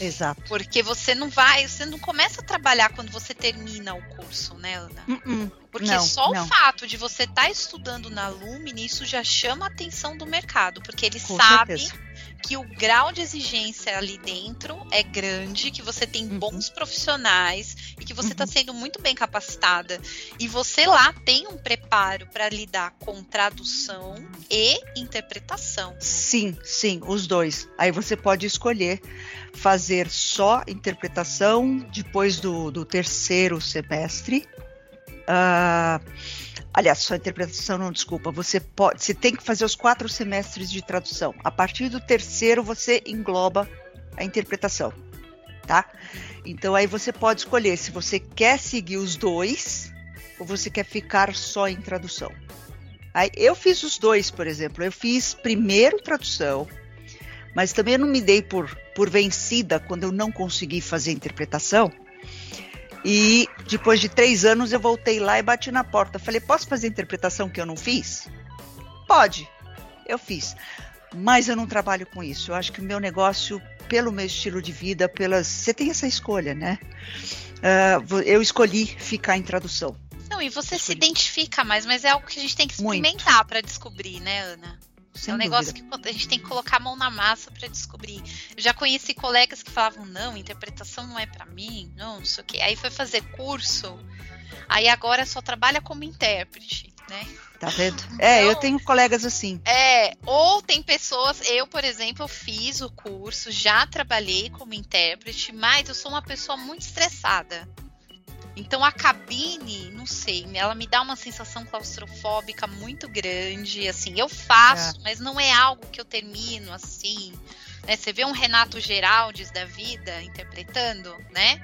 Exato. Porque você não vai, você não começa a trabalhar quando você termina o curso, né, Ana? Uh-uh. Porque não, só não. o fato de você estar tá estudando na Alumni, isso já chama a atenção do mercado, porque ele Com sabe certeza. que o grau de exigência ali dentro é grande, que você tem uhum. bons profissionais e que você está uhum. sendo muito bem capacitada. E você lá tem um preparo para lidar com tradução e interpretação. Sim, sim, os dois. Aí você pode escolher fazer só interpretação depois do, do terceiro semestre. Uh, aliás, só interpretação não, desculpa, você pode, você tem que fazer os quatro semestres de tradução. A partir do terceiro você engloba a interpretação, tá? Então aí você pode escolher se você quer seguir os dois ou você quer ficar só em tradução. Aí, eu fiz os dois, por exemplo, eu fiz primeiro tradução, mas também eu não me dei por, por vencida quando eu não consegui fazer interpretação. E depois de três anos eu voltei lá e bati na porta. Falei, posso fazer a interpretação que eu não fiz? Pode, eu fiz. Mas eu não trabalho com isso. Eu acho que o meu negócio, pelo meu estilo de vida, pelas... você tem essa escolha, né? Uh, eu escolhi ficar em tradução. Não, e você escolhi. se identifica mais, mas é algo que a gente tem que experimentar para descobrir, né, Ana? Sem é um dúvida. negócio que a gente tem que colocar a mão na massa para descobrir. Eu já conheci colegas que falavam, não, interpretação não é para mim, não, não sei o quê. Aí foi fazer curso, aí agora só trabalha como intérprete, né? Tá vendo? Então, é, eu tenho colegas assim. É, ou tem pessoas, eu, por exemplo, fiz o curso, já trabalhei como intérprete, mas eu sou uma pessoa muito estressada. Então, a cabine, não sei, ela me dá uma sensação claustrofóbica muito grande, assim, eu faço, é. mas não é algo que eu termino, assim, né? Você vê um Renato Geraldes da vida interpretando, né?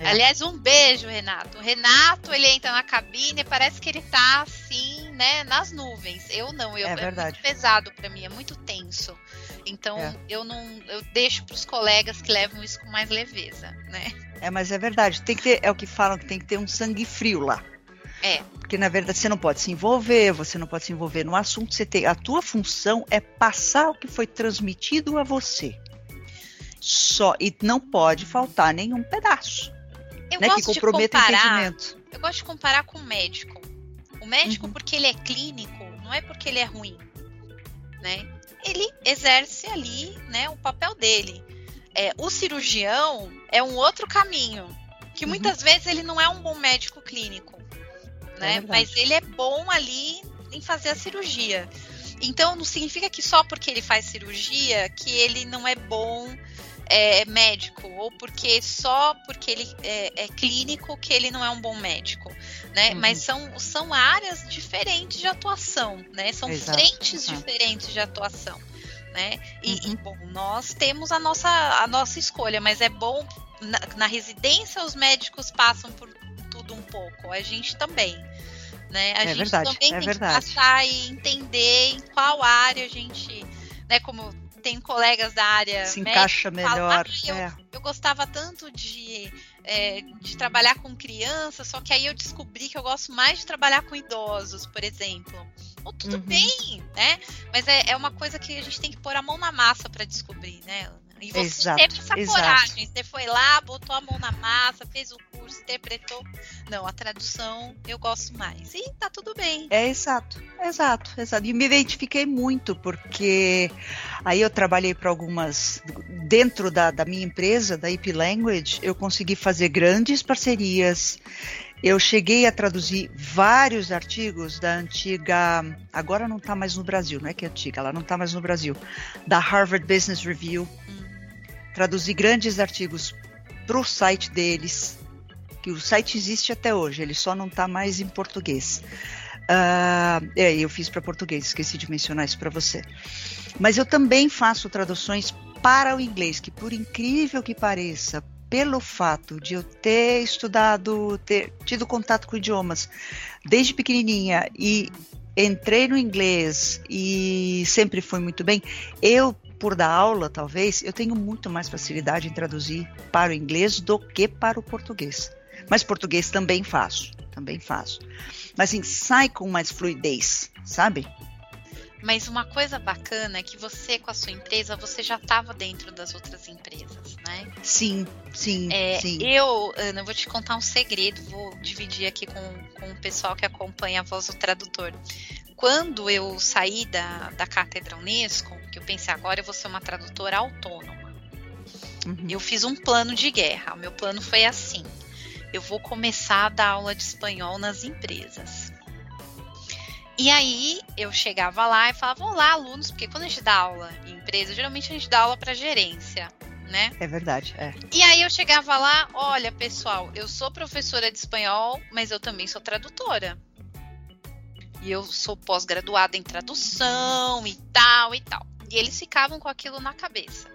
É. Aliás, um beijo, Renato. O Renato, ele entra na cabine, parece que ele tá, assim, né, nas nuvens. Eu não, eu, é, é muito pesado pra mim, é muito tenso. Então, é. eu não, eu deixo pros colegas que levam isso com mais leveza, né? É, mas é verdade, tem que ter, é o que falam, que tem que ter um sangue frio lá. É. Porque, na verdade, você não pode se envolver, você não pode se envolver no assunto, você tem, a tua função é passar o que foi transmitido a você. Só, e não pode faltar nenhum pedaço. Eu, né, gosto que comprometa de comparar, eu gosto de comparar com o médico. O médico, uhum. porque ele é clínico, não é porque ele é ruim, né? Ele exerce ali, né, o papel dele. É, o cirurgião é um outro caminho, que uhum. muitas vezes ele não é um bom médico clínico, né? É, mas ele é bom ali em fazer a cirurgia. Então, não significa que só porque ele faz cirurgia que ele não é bom é, médico, ou porque só porque ele é, é clínico que ele não é um bom médico, né? Uhum. Mas são, são áreas diferentes de atuação, né? São Exato. frentes Exato. diferentes de atuação. Né? E, uhum. e bom, nós temos a nossa, a nossa escolha, mas é bom na, na residência os médicos passam por tudo um pouco, a gente também, né? A é gente verdade, também é tem verdade. que passar e entender em qual área a gente, né? Como tem colegas da área se médica, encaixa melhor. Falam, ah, eu, é. eu gostava tanto de, é, de trabalhar com crianças, só que aí eu descobri que eu gosto mais de trabalhar com idosos, por exemplo. Oh, tudo uhum. bem, né? Mas é, é uma coisa que a gente tem que pôr a mão na massa para descobrir, né, Ana? E você exato, teve essa exato. coragem, você foi lá, botou a mão na massa, fez o curso, livros, interpretou, não, a tradução eu gosto mais. E tá tudo bem. É, exato, exato, exato. E me identifiquei muito, porque aí eu trabalhei para algumas, dentro da, da minha empresa, da E P Language, eu consegui fazer grandes parcerias. Eu cheguei a traduzir vários artigos da antiga, agora não está mais no Brasil, não é que é antiga, ela não está mais no Brasil, da Harvard Business Review. Traduzi grandes artigos para o site deles, que o site existe até hoje, ele só não está mais em português. Uh, é, eu fiz para português, esqueci de mencionar isso para você. Mas eu também faço traduções para o inglês, que por incrível que pareça, pelo fato de eu ter estudado, ter tido contato com idiomas desde pequenininha e entrei no inglês e sempre fui muito bem, eu, por dar aula, talvez, eu tenho muito mais facilidade em traduzir para o inglês do que para o português. Mas português também faço, também faço. Mas assim, sai com mais fluidez, sabe? Mas uma coisa bacana é que você, com a sua empresa, você já estava dentro das outras empresas, né? Sim, sim, é, sim. Eu, Ana, vou te contar um segredo, vou dividir aqui com, com o pessoal que acompanha a Voz do Tradutor. Quando eu saí da, da Cátedra Unesco, que eu pensei, agora eu vou ser uma tradutora autônoma. Uhum. Eu fiz um plano de guerra, o meu plano foi assim, eu vou começar a dar aula de espanhol nas empresas. E aí, eu chegava lá e falava, olá, alunos, porque quando a gente dá aula em empresa, geralmente a gente dá aula para gerência, né? É verdade, é. E aí eu chegava lá, olha, pessoal, eu sou professora de espanhol, mas eu também sou tradutora. E eu sou pós-graduada em tradução e tal e tal. E eles ficavam com aquilo na cabeça.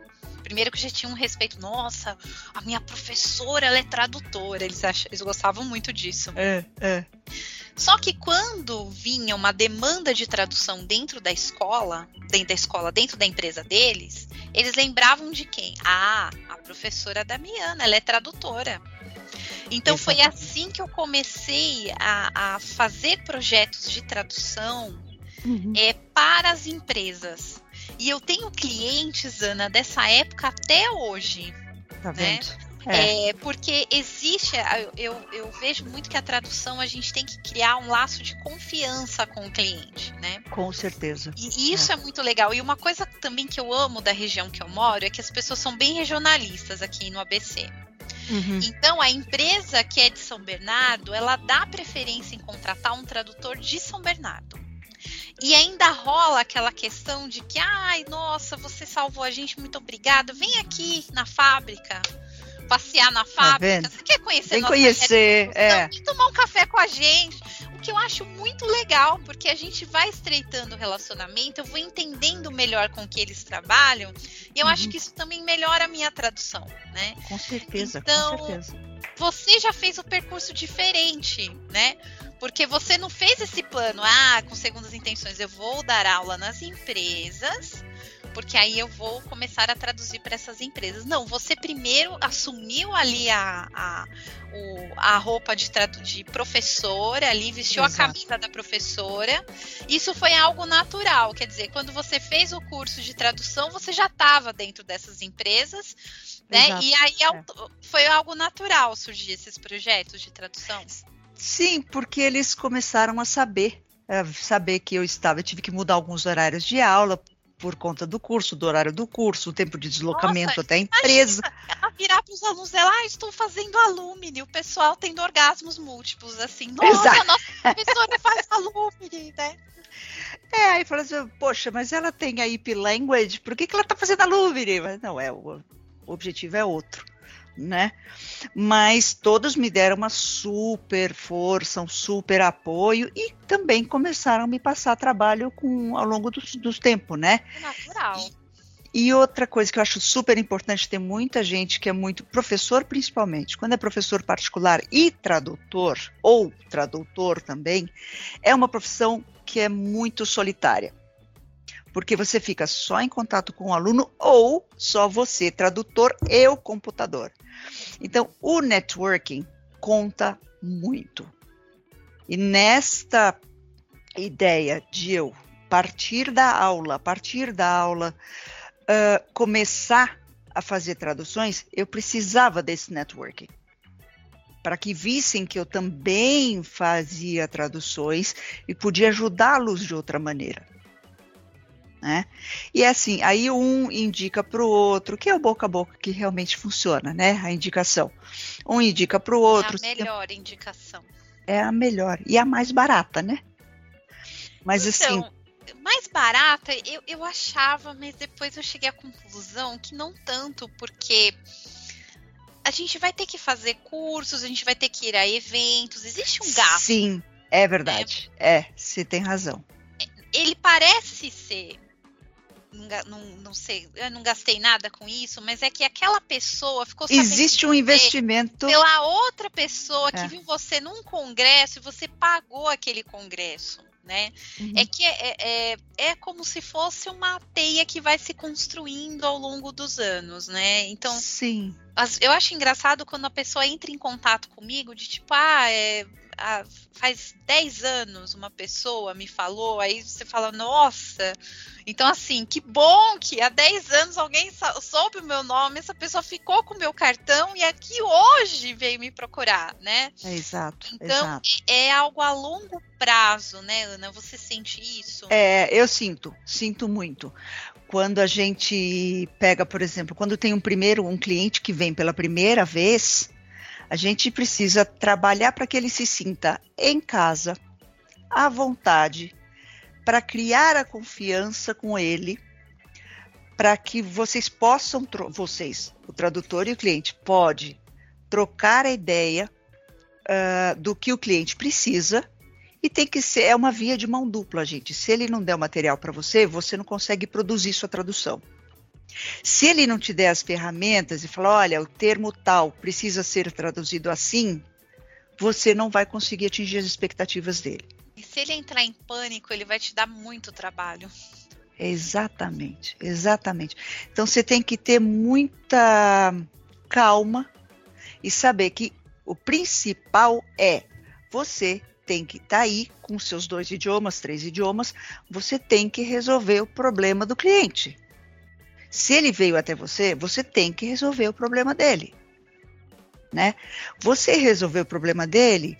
Primeiro que já tinha um respeito, nossa, a minha professora, ela é tradutora, eles, ach... eles gostavam muito disso. É, é. Só que quando vinha uma demanda de tradução dentro da escola, dentro da escola, dentro da empresa deles, eles lembravam de quem? Ah, a professora Damiana, ela é tradutora. Então foi assim que eu comecei a, a fazer projetos de tradução, uhum, é, para as empresas. E eu tenho clientes, Ana, dessa época até hoje. Tá vendo? Né? É. É, porque existe, eu, eu vejo muito que a tradução a gente tem que criar um laço de confiança com o cliente, né? Com certeza. E isso é, é muito legal. E uma coisa também que eu amo da região que eu moro é que as pessoas são bem regionalistas aqui no A B C. Uhum. Então, a empresa que é de São Bernardo, ela dá preferência em contratar um tradutor de São Bernardo. E ainda rola aquela questão de que, ai, nossa, você salvou a gente, muito obrigada, vem aqui na fábrica, passear na fábrica, tá, você quer conhecer? Vem conhecer, é. Vem tomar um café com a gente, o que eu acho muito legal, porque a gente vai estreitando o relacionamento, eu vou entendendo melhor com que eles trabalham, e eu, uhum, acho que isso também melhora a minha tradução, né? Com certeza, então, com certeza. Você já fez um percurso diferente, né? Porque você não fez esse plano, ah, com segundas intenções, eu vou dar aula nas empresas, porque aí eu vou começar a traduzir para essas empresas. Não, você primeiro assumiu ali a, a, o, a roupa de, tradu- de professora, ali vestiu, exato, a camisa da professora. Isso foi algo natural, quer dizer, quando você fez o curso de tradução, você já estava dentro dessas empresas, né? Exato. E aí é. foi algo natural surgir esses projetos de tradução. Sim, porque eles começaram a saber, a saber que eu estava, eu tive que mudar alguns horários de aula por conta do curso, do horário do curso, o tempo de deslocamento, nossa, até a empresa. Ela virar para os alunos dela, ah, estou fazendo Alumni, o pessoal tendo orgasmos múltiplos, assim, nossa, exato, a nossa professora faz Alumni, né? É, aí fala assim, poxa, mas ela tem a E P Language, por que, que ela está fazendo Alumni? Mas não, é, o objetivo é outro, né? Mas todos me deram uma super força, um super apoio e também começaram a me passar trabalho com, ao longo dos do tempos, né? Natural. E, e outra coisa que eu acho super importante, tem muita gente que é muito professor, principalmente, quando é professor particular e tradutor, ou tradutor também, é uma profissão que é muito solitária. Porque você fica só em contato com o aluno ou só você, tradutor e o computador. Então, o networking conta muito. E nesta ideia de eu partir da aula, partir da aula, uh, começar a fazer traduções, eu precisava desse networking. para que vissem que eu também fazia traduções e podia ajudá-los de outra maneira. Né? E é assim, aí um indica para o outro, que é o boca a boca que realmente funciona, né? A indicação. Um indica para o outro. É a melhor indicação. É a melhor e a mais barata, né? Mas então, assim... mais barata eu, eu achava, mas depois eu cheguei à conclusão que não tanto, porque... a gente vai ter que fazer cursos, a gente vai ter que ir a eventos, existe um gasto. Sim, é verdade, né? É, você tem razão. Ele parece ser, não, não sei, eu não gastei nada com isso, mas é que aquela pessoa ficou sabendo... Existe um investimento... pela outra pessoa que é. viu você num congresso e você pagou aquele congresso, né? Uhum. É que é, é, é como se fosse uma teia que vai se construindo ao longo dos anos, né? Então... sim. Eu acho engraçado quando a pessoa entra em contato comigo, de tipo, ah, é, ah, faz dez anos uma pessoa me falou, aí você fala, nossa, então assim, que bom que há dez anos alguém soube o meu nome, essa pessoa ficou com o meu cartão e aqui hoje veio me procurar, né? É, exato. Então, exato. É algo a longo prazo, né, Ana? Você sente isso? É, eu sinto, sinto muito. Quando a gente pega, por exemplo, quando tem um primeiro, um cliente que vem pela primeira vez, a gente precisa trabalhar para que ele se sinta em casa, à vontade, para criar a confiança com ele, para que vocês possam, vocês, o tradutor e o cliente, pode trocar a ideia uh, do que o cliente precisa. E tem que ser, é uma via de mão dupla, gente. Se ele não der o material para você, você não consegue produzir sua tradução. Se ele não te der as ferramentas e falar, olha, o termo tal precisa ser traduzido assim, você não vai conseguir atingir as expectativas dele. E se ele entrar em pânico, ele vai te dar muito trabalho. Exatamente, exatamente. Então, você tem que ter muita calma e saber que o principal é você... tem que estar tá aí com seus dois idiomas, três idiomas, você tem que resolver o problema do cliente. Se ele veio até você, você tem que resolver o problema dele, né? Você resolver o problema dele,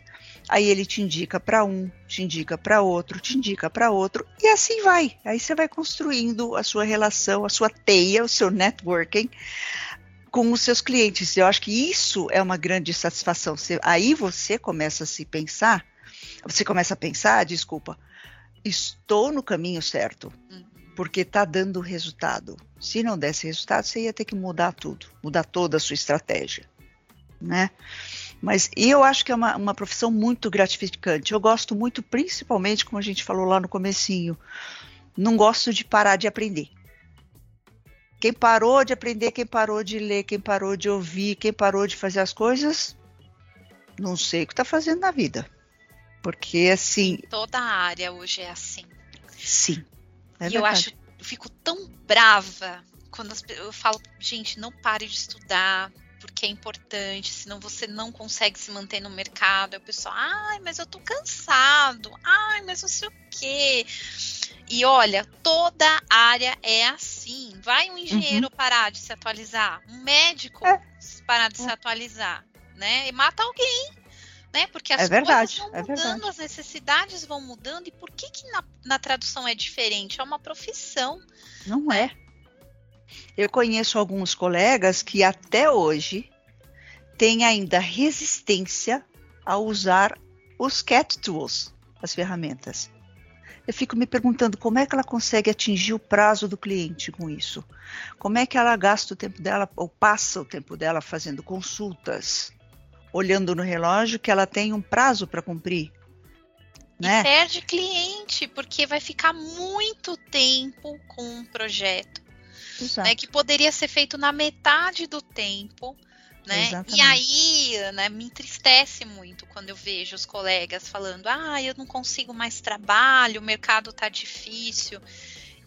aí ele te indica para um, te indica para outro, te indica para outro, e assim vai. Aí você vai construindo a sua relação, a sua teia, o seu networking com os seus clientes. Eu acho que isso é uma grande satisfação. Você, aí você começa a se pensar Você começa a pensar, desculpa, estou no caminho certo, porque está dando resultado. Se não desse resultado, você ia ter que mudar tudo, mudar toda a sua estratégia, né? Mas eu acho que é uma, uma profissão muito gratificante. Eu gosto muito, principalmente, como a gente falou lá no comecinho, não gosto de parar de aprender. Quem parou de aprender, quem parou de ler, quem parou de ouvir, quem parou de fazer as coisas, não sei o que está fazendo na vida. Porque, assim... toda a área hoje é assim. Sim. É e verdade. eu acho... Eu fico tão brava quando as, eu falo, gente, não pare de estudar, porque é importante, senão você não consegue se manter no mercado. Aí o pessoal, ai, mas eu tô cansado. Ai, mas não sei o quê. E, olha, toda a área é assim. Vai um engenheiro uhum. parar de se atualizar. Um médico é. parar de é. se atualizar, né? E mata alguém. Né? Porque as é verdade, coisas vão é mudando, verdade. As necessidades vão mudando. E por que que na, na tradução é diferente? É uma profissão. Não é. Eu conheço alguns colegas que até hoje têm ainda resistência a usar os C A T tools, as ferramentas. Eu fico me perguntando como é que ela consegue atingir o prazo do cliente com isso? Como é que ela gasta o tempo dela ou passa o tempo dela fazendo consultas? Olhando no relógio que ela tem um prazo para cumprir, né? E perde cliente, porque vai ficar muito tempo com um projeto, né, que poderia ser feito na metade do tempo, né? Exatamente. E aí, né, me entristece muito quando eu vejo os colegas falando, ah, eu não consigo mais trabalho, o mercado tá difícil.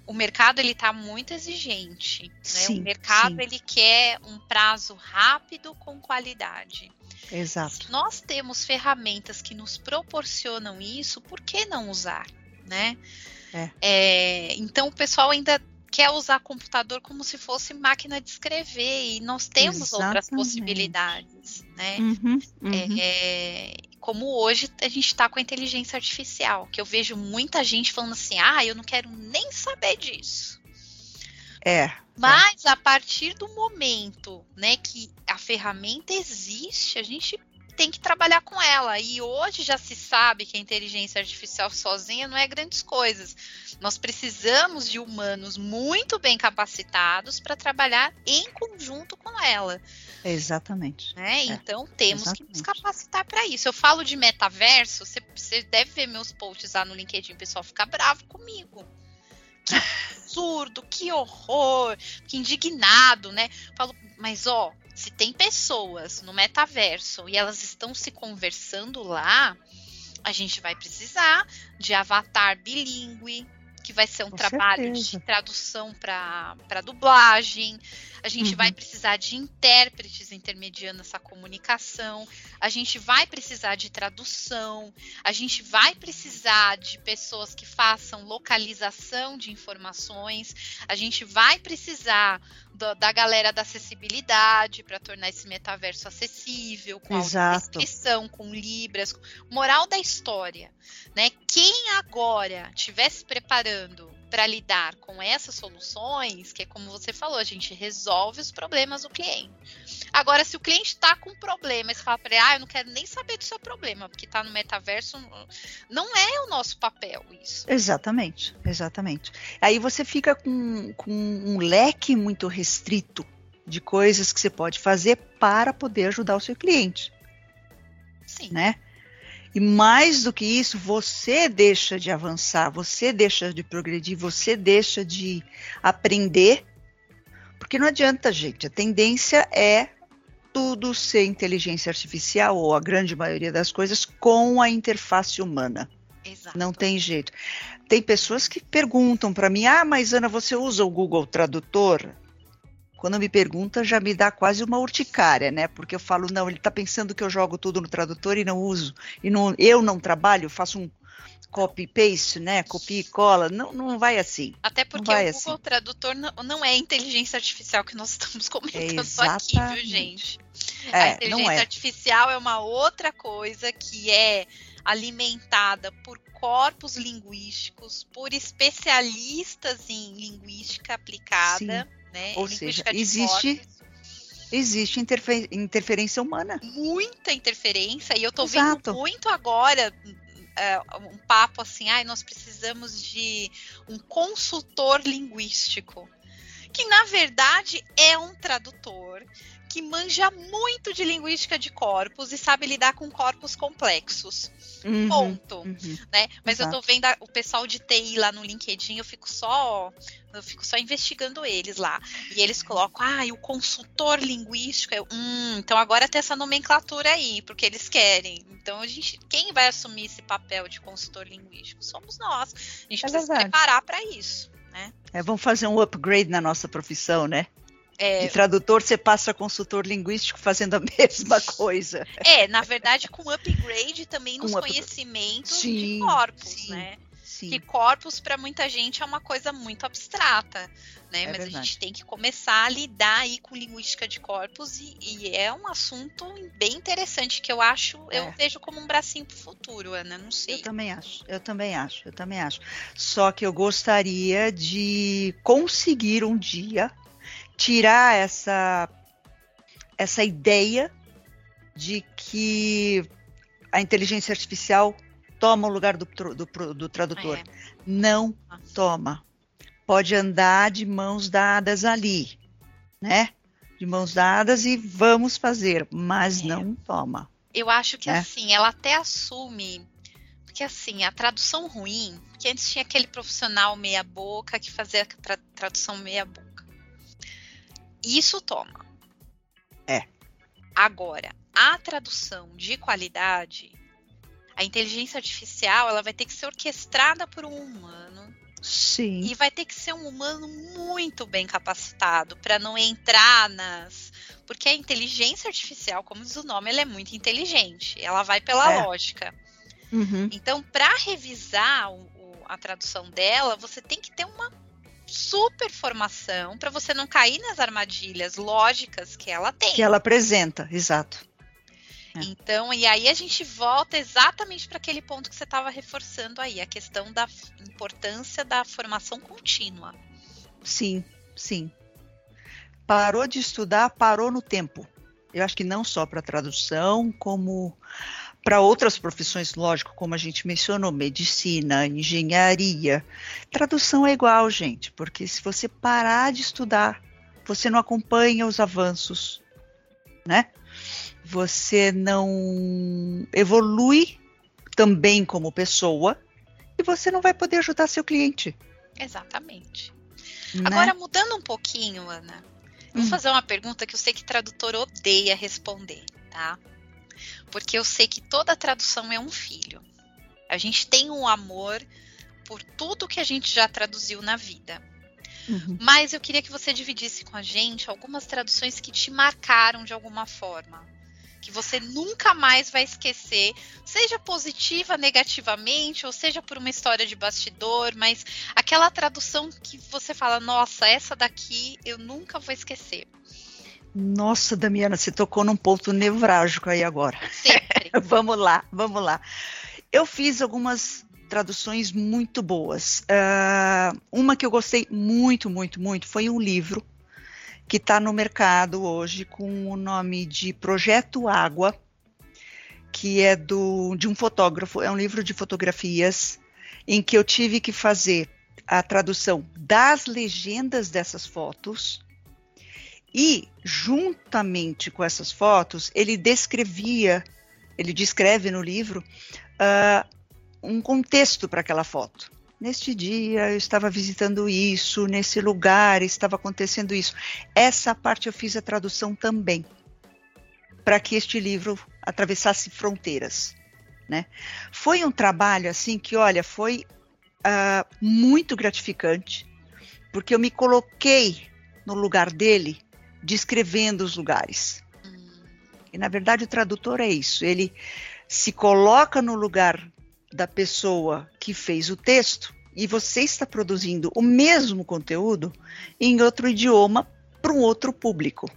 O mercado, ele está muito exigente, né? Sim, o mercado, sim. ele quer um prazo rápido com qualidade. Exato. Se nós temos ferramentas que nos proporcionam isso, por que não usar, né? É. É, então, o pessoal ainda quer usar computador como se fosse máquina de escrever, e nós temos Exatamente. outras possibilidades, né? Uhum, uhum. É, é, como hoje a gente está com a inteligência artificial, que eu vejo muita gente falando assim, ah, eu não quero nem saber disso. É. Mas é. a partir do momento, né, que a ferramenta existe, a gente tem que trabalhar com ela, e hoje já se sabe que a inteligência artificial sozinha não é grandes coisas. Nós precisamos de humanos muito bem capacitados para trabalhar em conjunto com ela. Exatamente. Né? É. Então, temos Exatamente. que nos capacitar para isso. Eu falo de metaverso, você, você deve ver meus posts lá no LinkedIn, o pessoal fica bravo comigo. Que absurdo, que horror, que indignado, né? Eu falo, mas ó, se tem pessoas no metaverso e elas estão se conversando lá, a gente vai precisar de avatar bilíngue, que vai ser um Com trabalho certeza. de tradução para dublagem. A gente uhum. vai precisar de intérpretes intermediando essa comunicação. A gente vai precisar de tradução. A gente vai precisar de pessoas que façam localização de informações. A gente vai precisar do, da galera da acessibilidade para tornar esse metaverso acessível, com audiodescrição, com libras. Moral da história, né? Quem agora estiver se preparando para lidar com essas soluções, que é como você falou, a gente resolve os problemas do cliente. Agora, se o cliente está com problemas, fala para ele, ah, eu não quero nem saber do seu problema, porque está no metaverso, não é o nosso papel isso. Exatamente, exatamente. Aí você fica com, com um leque muito restrito de coisas que você pode fazer para poder ajudar o seu cliente. Sim. Né? E mais do que isso, você deixa de avançar, você deixa de progredir, você deixa de aprender, porque não adianta, gente, a tendência é tudo ser inteligência artificial, ou a grande maioria das coisas, com a interface humana. Exato. Não tem jeito. Tem pessoas que perguntam para mim, ah, mas Ana, você usa o Google Tradutor? Quando me pergunta, já me dá quase uma urticária, né? Porque eu falo, não, ele tá pensando que eu jogo tudo no tradutor e não uso. E não, eu não trabalho, faço um copy-paste, né? Copia e cola. Não, não vai assim. Até porque o Google assim. Tradutor não, não é a inteligência artificial que nós estamos comentando Exatamente. aqui, viu, gente? É, a inteligência não é. artificial é uma outra coisa que é alimentada por corpos linguísticos, por especialistas em linguística aplicada. Sim. Né? Ou seja, existe, existe interfer- interferência humana. Muita interferência, e eu estou vendo muito agora uh, um papo assim, ai, nós precisamos de um consultor linguístico, que na verdade é um tradutor que manja muito de linguística de corpos e sabe lidar com corpos complexos. Uhum, ponto. Uhum, né? Mas exato. eu tô vendo a, o pessoal de T I lá no LinkedIn, eu fico só eu fico só investigando eles lá. E eles colocam, ah, e o consultor linguístico. Eu, hum, então agora tem essa nomenclatura aí, porque eles querem. Então, a gente, quem vai assumir esse papel de consultor linguístico? Somos nós. A gente é precisa verdade. se preparar para isso. Né? É, vamos fazer um upgrade na nossa profissão, né? É, de tradutor, você passa a consultor linguístico fazendo a mesma coisa. É, na verdade, com upgrade também com nos up... conhecimentos sim, de corpos, sim, né? Sim. Que corpos, para muita gente, é uma coisa muito abstrata, né? É Mas verdade. a gente tem que começar a lidar aí com linguística de corpos, e, e é um assunto bem interessante, que eu acho, é. eu vejo como um bracinho pro futuro, Ana, não sei. Eu também acho, eu também acho, eu também acho. Só que eu gostaria de conseguir um dia tirar essa, essa ideia de que a inteligência artificial toma o lugar do, do, do tradutor. Ah, é. Não Nossa. toma. Pode andar de mãos dadas ali, né? De mãos dadas e vamos fazer, mas é. não toma. Eu acho que, né? assim, ela até assume... Porque, assim, a tradução ruim... Porque antes tinha aquele profissional meia boca que fazia a tra- tradução meia boca. Isso toma. É. Agora, a tradução de qualidade, a inteligência artificial, ela vai ter que ser orquestrada por um humano. Sim. E vai ter que ser um humano muito bem capacitado para não entrar nas... Porque a inteligência artificial, como diz o nome, ela é muito inteligente. Ela vai pela é. lógica. Uhum. Então, para revisar o, o, a tradução dela, você tem que ter uma... super formação para você não cair nas armadilhas lógicas que ela tem. Que ela apresenta, exato. É. Então, e aí a gente volta exatamente para aquele ponto que você estava reforçando aí, a questão da importância da formação contínua. Sim, sim. Parou de estudar, parou no tempo. Eu acho que não só para tradução, como para outras profissões, lógico, como a gente mencionou, medicina, engenharia. Tradução é igual, gente, porque se você parar de estudar, você não acompanha os avanços, né? Você não evolui também como pessoa e você não vai poder ajudar seu cliente. Exatamente. Né? Agora, mudando um pouquinho, Ana, vou hum. fazer uma pergunta que eu sei que tradutor odeia responder, tá? Porque eu sei que toda tradução é um filho. A gente tem um amor por tudo que a gente já traduziu na vida. Uhum. Mas eu queria que você dividisse com a gente algumas traduções que te marcaram de alguma forma, que você nunca mais vai esquecer, seja positiva, negativamente, ou seja por uma história de bastidor, mas aquela tradução que você fala, nossa, essa daqui eu nunca vou esquecer. Nossa, Damiana, você tocou num ponto nevrágico aí agora. Sempre. Vamos lá, vamos lá. Eu fiz algumas traduções muito boas. Uh, uma que eu gostei muito, muito, muito foi um livro que está no mercado hoje com o nome de Projeto Água, que é do, de um fotógrafo, é um livro de fotografias em que eu tive que fazer a tradução das legendas dessas fotos. E, juntamente com essas fotos, ele descrevia, ele descreve no livro, uh, um contexto para aquela foto. Neste dia eu estava visitando isso, nesse lugar estava acontecendo isso. Essa parte eu fiz a tradução também, para que este livro atravessasse fronteiras, né? Foi um trabalho assim que, olha, foi uh, muito gratificante, porque eu me coloquei no lugar dele, descrevendo os lugares. E, na verdade, o tradutor é isso. Ele se coloca no lugar da pessoa que fez o texto e você está produzindo o mesmo conteúdo em outro idioma para um outro público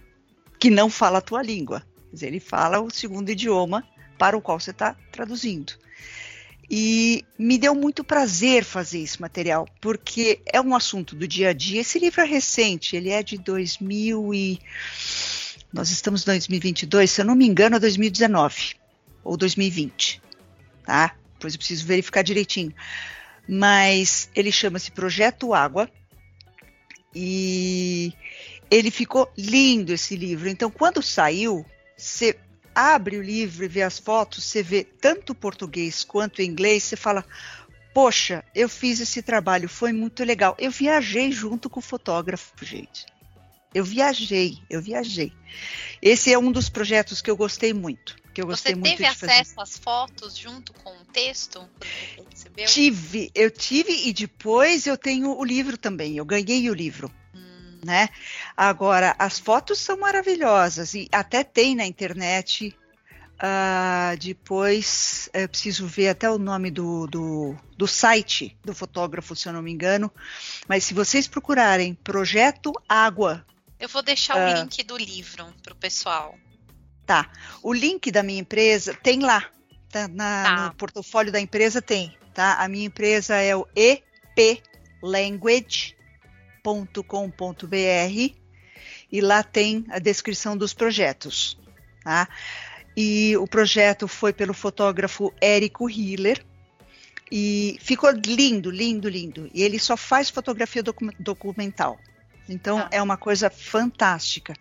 que não fala a tua língua. Quer dizer, ele fala o segundo idioma para o qual você está traduzindo. E me deu muito prazer fazer esse material, porque é um assunto do dia a dia. Esse livro é recente, ele é de dois mil e... Nós estamos em dois mil e vinte e dois, se eu não me engano, é dois mil e dezenove ou dois mil e vinte, tá? Pois eu preciso verificar direitinho. Mas ele chama-se Projeto Água e ele ficou lindo, esse livro. Então, quando saiu, você abre o livro e vê as fotos, você vê tanto português quanto inglês, você fala, poxa, eu fiz esse trabalho, foi muito legal. Eu viajei junto com o fotógrafo, gente. Eu viajei, eu viajei. Esse é um dos projetos que eu gostei muito. Que eu gostei muito de fazer. Você teve acesso às fotos junto com o texto? Você percebeu? Tive, eu tive e depois eu tenho o livro também, eu ganhei o livro. Né? Agora, as fotos são maravilhosas e até tem na internet. Uh, depois, eu preciso ver até o nome do, do, do site do fotógrafo, se eu não me engano. Mas se vocês procurarem Projeto Água... Eu vou deixar uh, o link do livro para o pessoal. Tá. O link da minha empresa tem lá. Tá, na, tá. No portfólio da empresa tem. Tá? A minha empresa é o E P Language. .com.br e lá tem a descrição dos projetos, tá? E o projeto foi pelo fotógrafo Érico Hiller e ficou lindo, lindo, lindo. E ele só faz fotografia docu- documental, então ah. é uma coisa fantástica.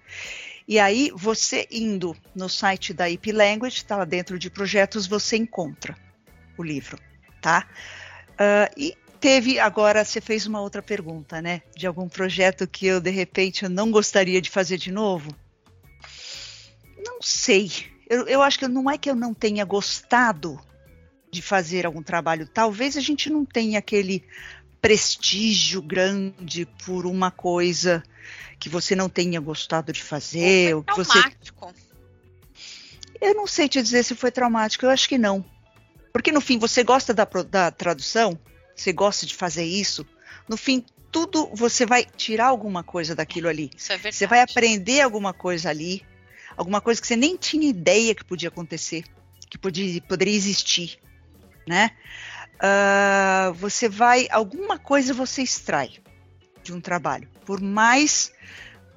E aí você indo no site da E P Language, tá lá dentro de projetos, você encontra o livro, tá? Uh, e Teve, agora você fez uma outra pergunta, né? De algum projeto que eu, de repente, eu não gostaria de fazer de novo? Não sei. Eu, eu acho que não é que eu não tenha gostado de fazer algum trabalho. Talvez a gente não tenha aquele prestígio grande por uma coisa que você não tenha gostado de fazer. Ou foi traumático. Você... Eu não sei te dizer se foi traumático. Eu acho que não. Porque, no fim, você gosta da, da tradução... Você gosta de fazer isso, no fim tudo você vai tirar alguma coisa daquilo ali. Isso é verdade. Você vai aprender alguma coisa ali, alguma coisa que você nem tinha ideia que podia acontecer, que podia, poderia existir, né? Uh, você vai, alguma coisa você extrai de um trabalho, por mais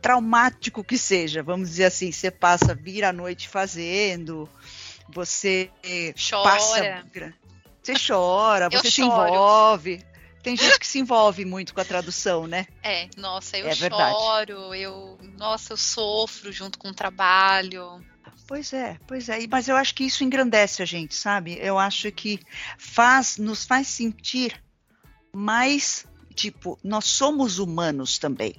traumático que seja, vamos dizer assim, você passa, vira a noite fazendo, você chora. Passa, você chora, você se envolve. Tem gente que se envolve muito com a tradução, né? É, nossa, eu é choro, eu, nossa, eu sofro junto com o trabalho. Pois é, pois é, mas eu acho que isso engrandece a gente, sabe? Eu acho que faz, nos faz sentir mais, tipo, nós somos humanos também,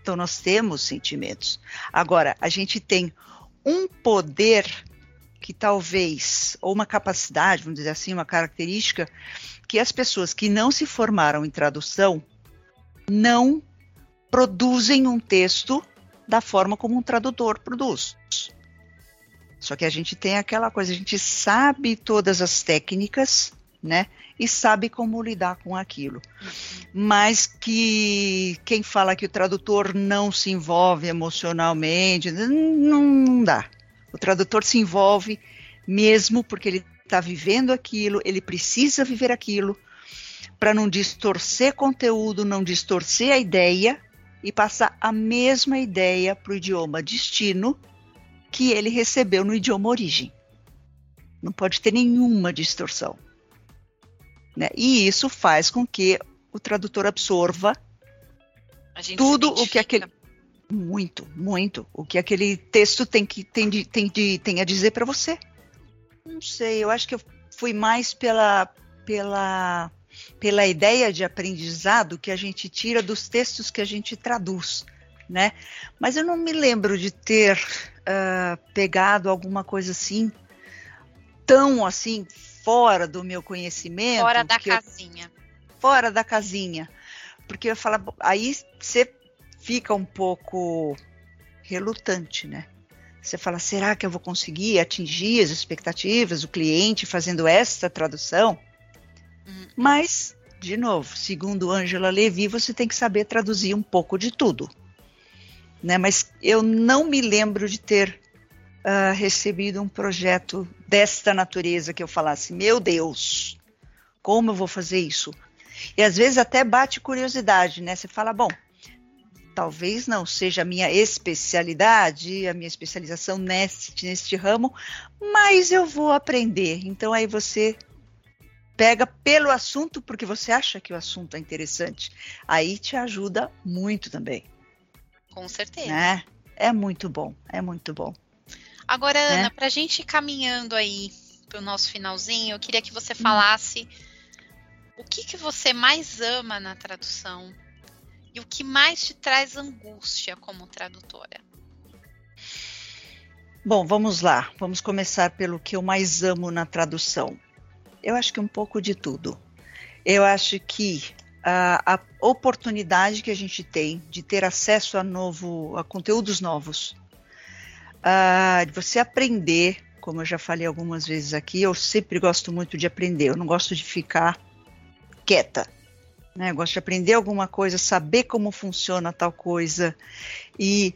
então nós temos sentimentos. Agora, a gente tem um poder que talvez, ou uma capacidade, vamos dizer assim, uma característica, que as pessoas que não se formaram em tradução não produzem um texto da forma como um tradutor produz. Só que a gente tem aquela coisa, a gente sabe todas as técnicas, né? E sabe como lidar com aquilo. Mas que quem fala que o tradutor não se envolve emocionalmente, não dá. O tradutor se envolve mesmo porque ele está vivendo aquilo, ele precisa viver aquilo para não distorcer conteúdo, não distorcer a ideia e passar a mesma ideia para o idioma destino que ele recebeu no idioma origem. Não pode ter nenhuma distorção, né? E isso faz com que o tradutor absorva a gente tudo o que aquele... Muito, muito. O que aquele texto tem, que, tem, de, tem, de, tem a dizer para você. Não sei, eu acho que eu fui mais pela, pela, pela ideia de aprendizado que a gente tira dos textos que a gente traduz, né? Mas eu não me lembro de ter uh, pegado alguma coisa assim, tão assim, fora do meu conhecimento. Fora da casinha. Eu, fora da casinha. Porque eu ia falar, aí você fica um pouco relutante, né? Você fala, será que eu vou conseguir atingir as expectativas do cliente fazendo esta tradução? Hum. Mas, de novo, segundo Angela Levy, você tem que saber traduzir um pouco de tudo, né? Mas eu não me lembro de ter uh, recebido um projeto desta natureza que eu falasse, meu Deus, como eu vou fazer isso? E às vezes até bate curiosidade, né? Você fala, bom, talvez não seja a minha especialidade, a minha especialização neste, neste ramo, mas eu vou aprender. Então aí você pega pelo assunto, porque você acha que o assunto é interessante. Aí te ajuda muito também. Com certeza. Né? É muito bom, é muito bom. Agora, né? Ana, para a gente ir caminhando aí para o nosso finalzinho, eu queria que você falasse hum. o que, que você mais ama na tradução e o que mais te traz angústia como tradutora. Bom, vamos lá. Vamos começar pelo que eu mais amo na tradução. Eu acho que um pouco de tudo. Eu acho que uh, a oportunidade que a gente tem de ter acesso a, novo, a conteúdos novos, uh, de você aprender, como eu já falei algumas vezes aqui, eu sempre gosto muito de aprender, eu não gosto de ficar quieta, né? Eu gosto de aprender alguma coisa, saber como funciona tal coisa e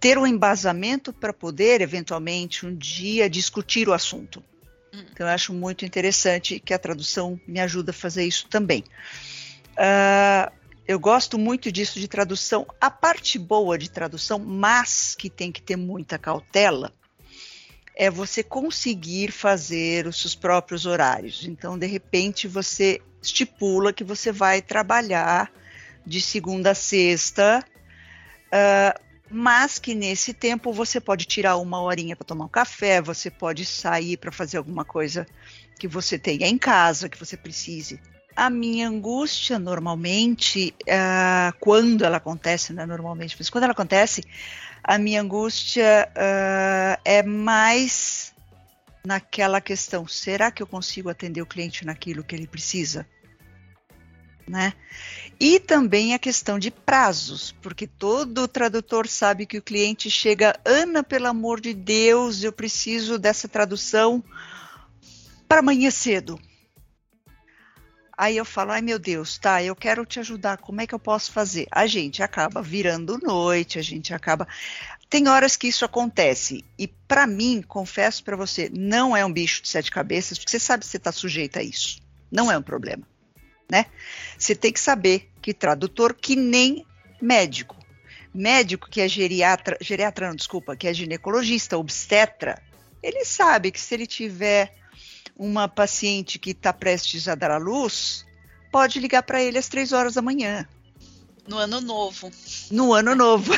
ter um embasamento para poder, eventualmente, um dia discutir o assunto. Então, eu acho muito interessante que a tradução me ajuda a fazer isso também. Uh, eu gosto muito disso de tradução. A parte boa de tradução, mas que tem que ter muita cautela, é você conseguir fazer os seus próprios horários. Então, de repente, você estipula que você vai trabalhar de segunda a sexta, uh, mas que nesse tempo você pode tirar uma horinha para tomar um café, você pode sair para fazer alguma coisa que você tenha em casa, que você precise. A minha angústia, normalmente, uh, quando ela acontece, não é normalmente, mas quando ela acontece, a minha angústia uh, é mais naquela questão, será que eu consigo atender o cliente naquilo que ele precisa? Né? E também a questão de prazos, porque todo tradutor sabe que o cliente chega, Ana, pelo amor de Deus, eu preciso dessa tradução para amanhã cedo. Aí eu falo, ai meu Deus, tá, eu quero te ajudar, como é que eu posso fazer? A gente acaba virando noite, a gente acaba... Tem horas que isso acontece, e para mim, confesso para você, não é um bicho de sete cabeças, porque você sabe que você está sujeita a isso, não é um problema, né? Você tem que saber que tradutor que nem médico, médico que é geriatra, geriatra não, desculpa, que é ginecologista, obstetra, ele sabe que se ele tiver... uma paciente que está prestes a dar à luz, pode ligar para ele às três horas da manhã. No ano novo. No ano novo.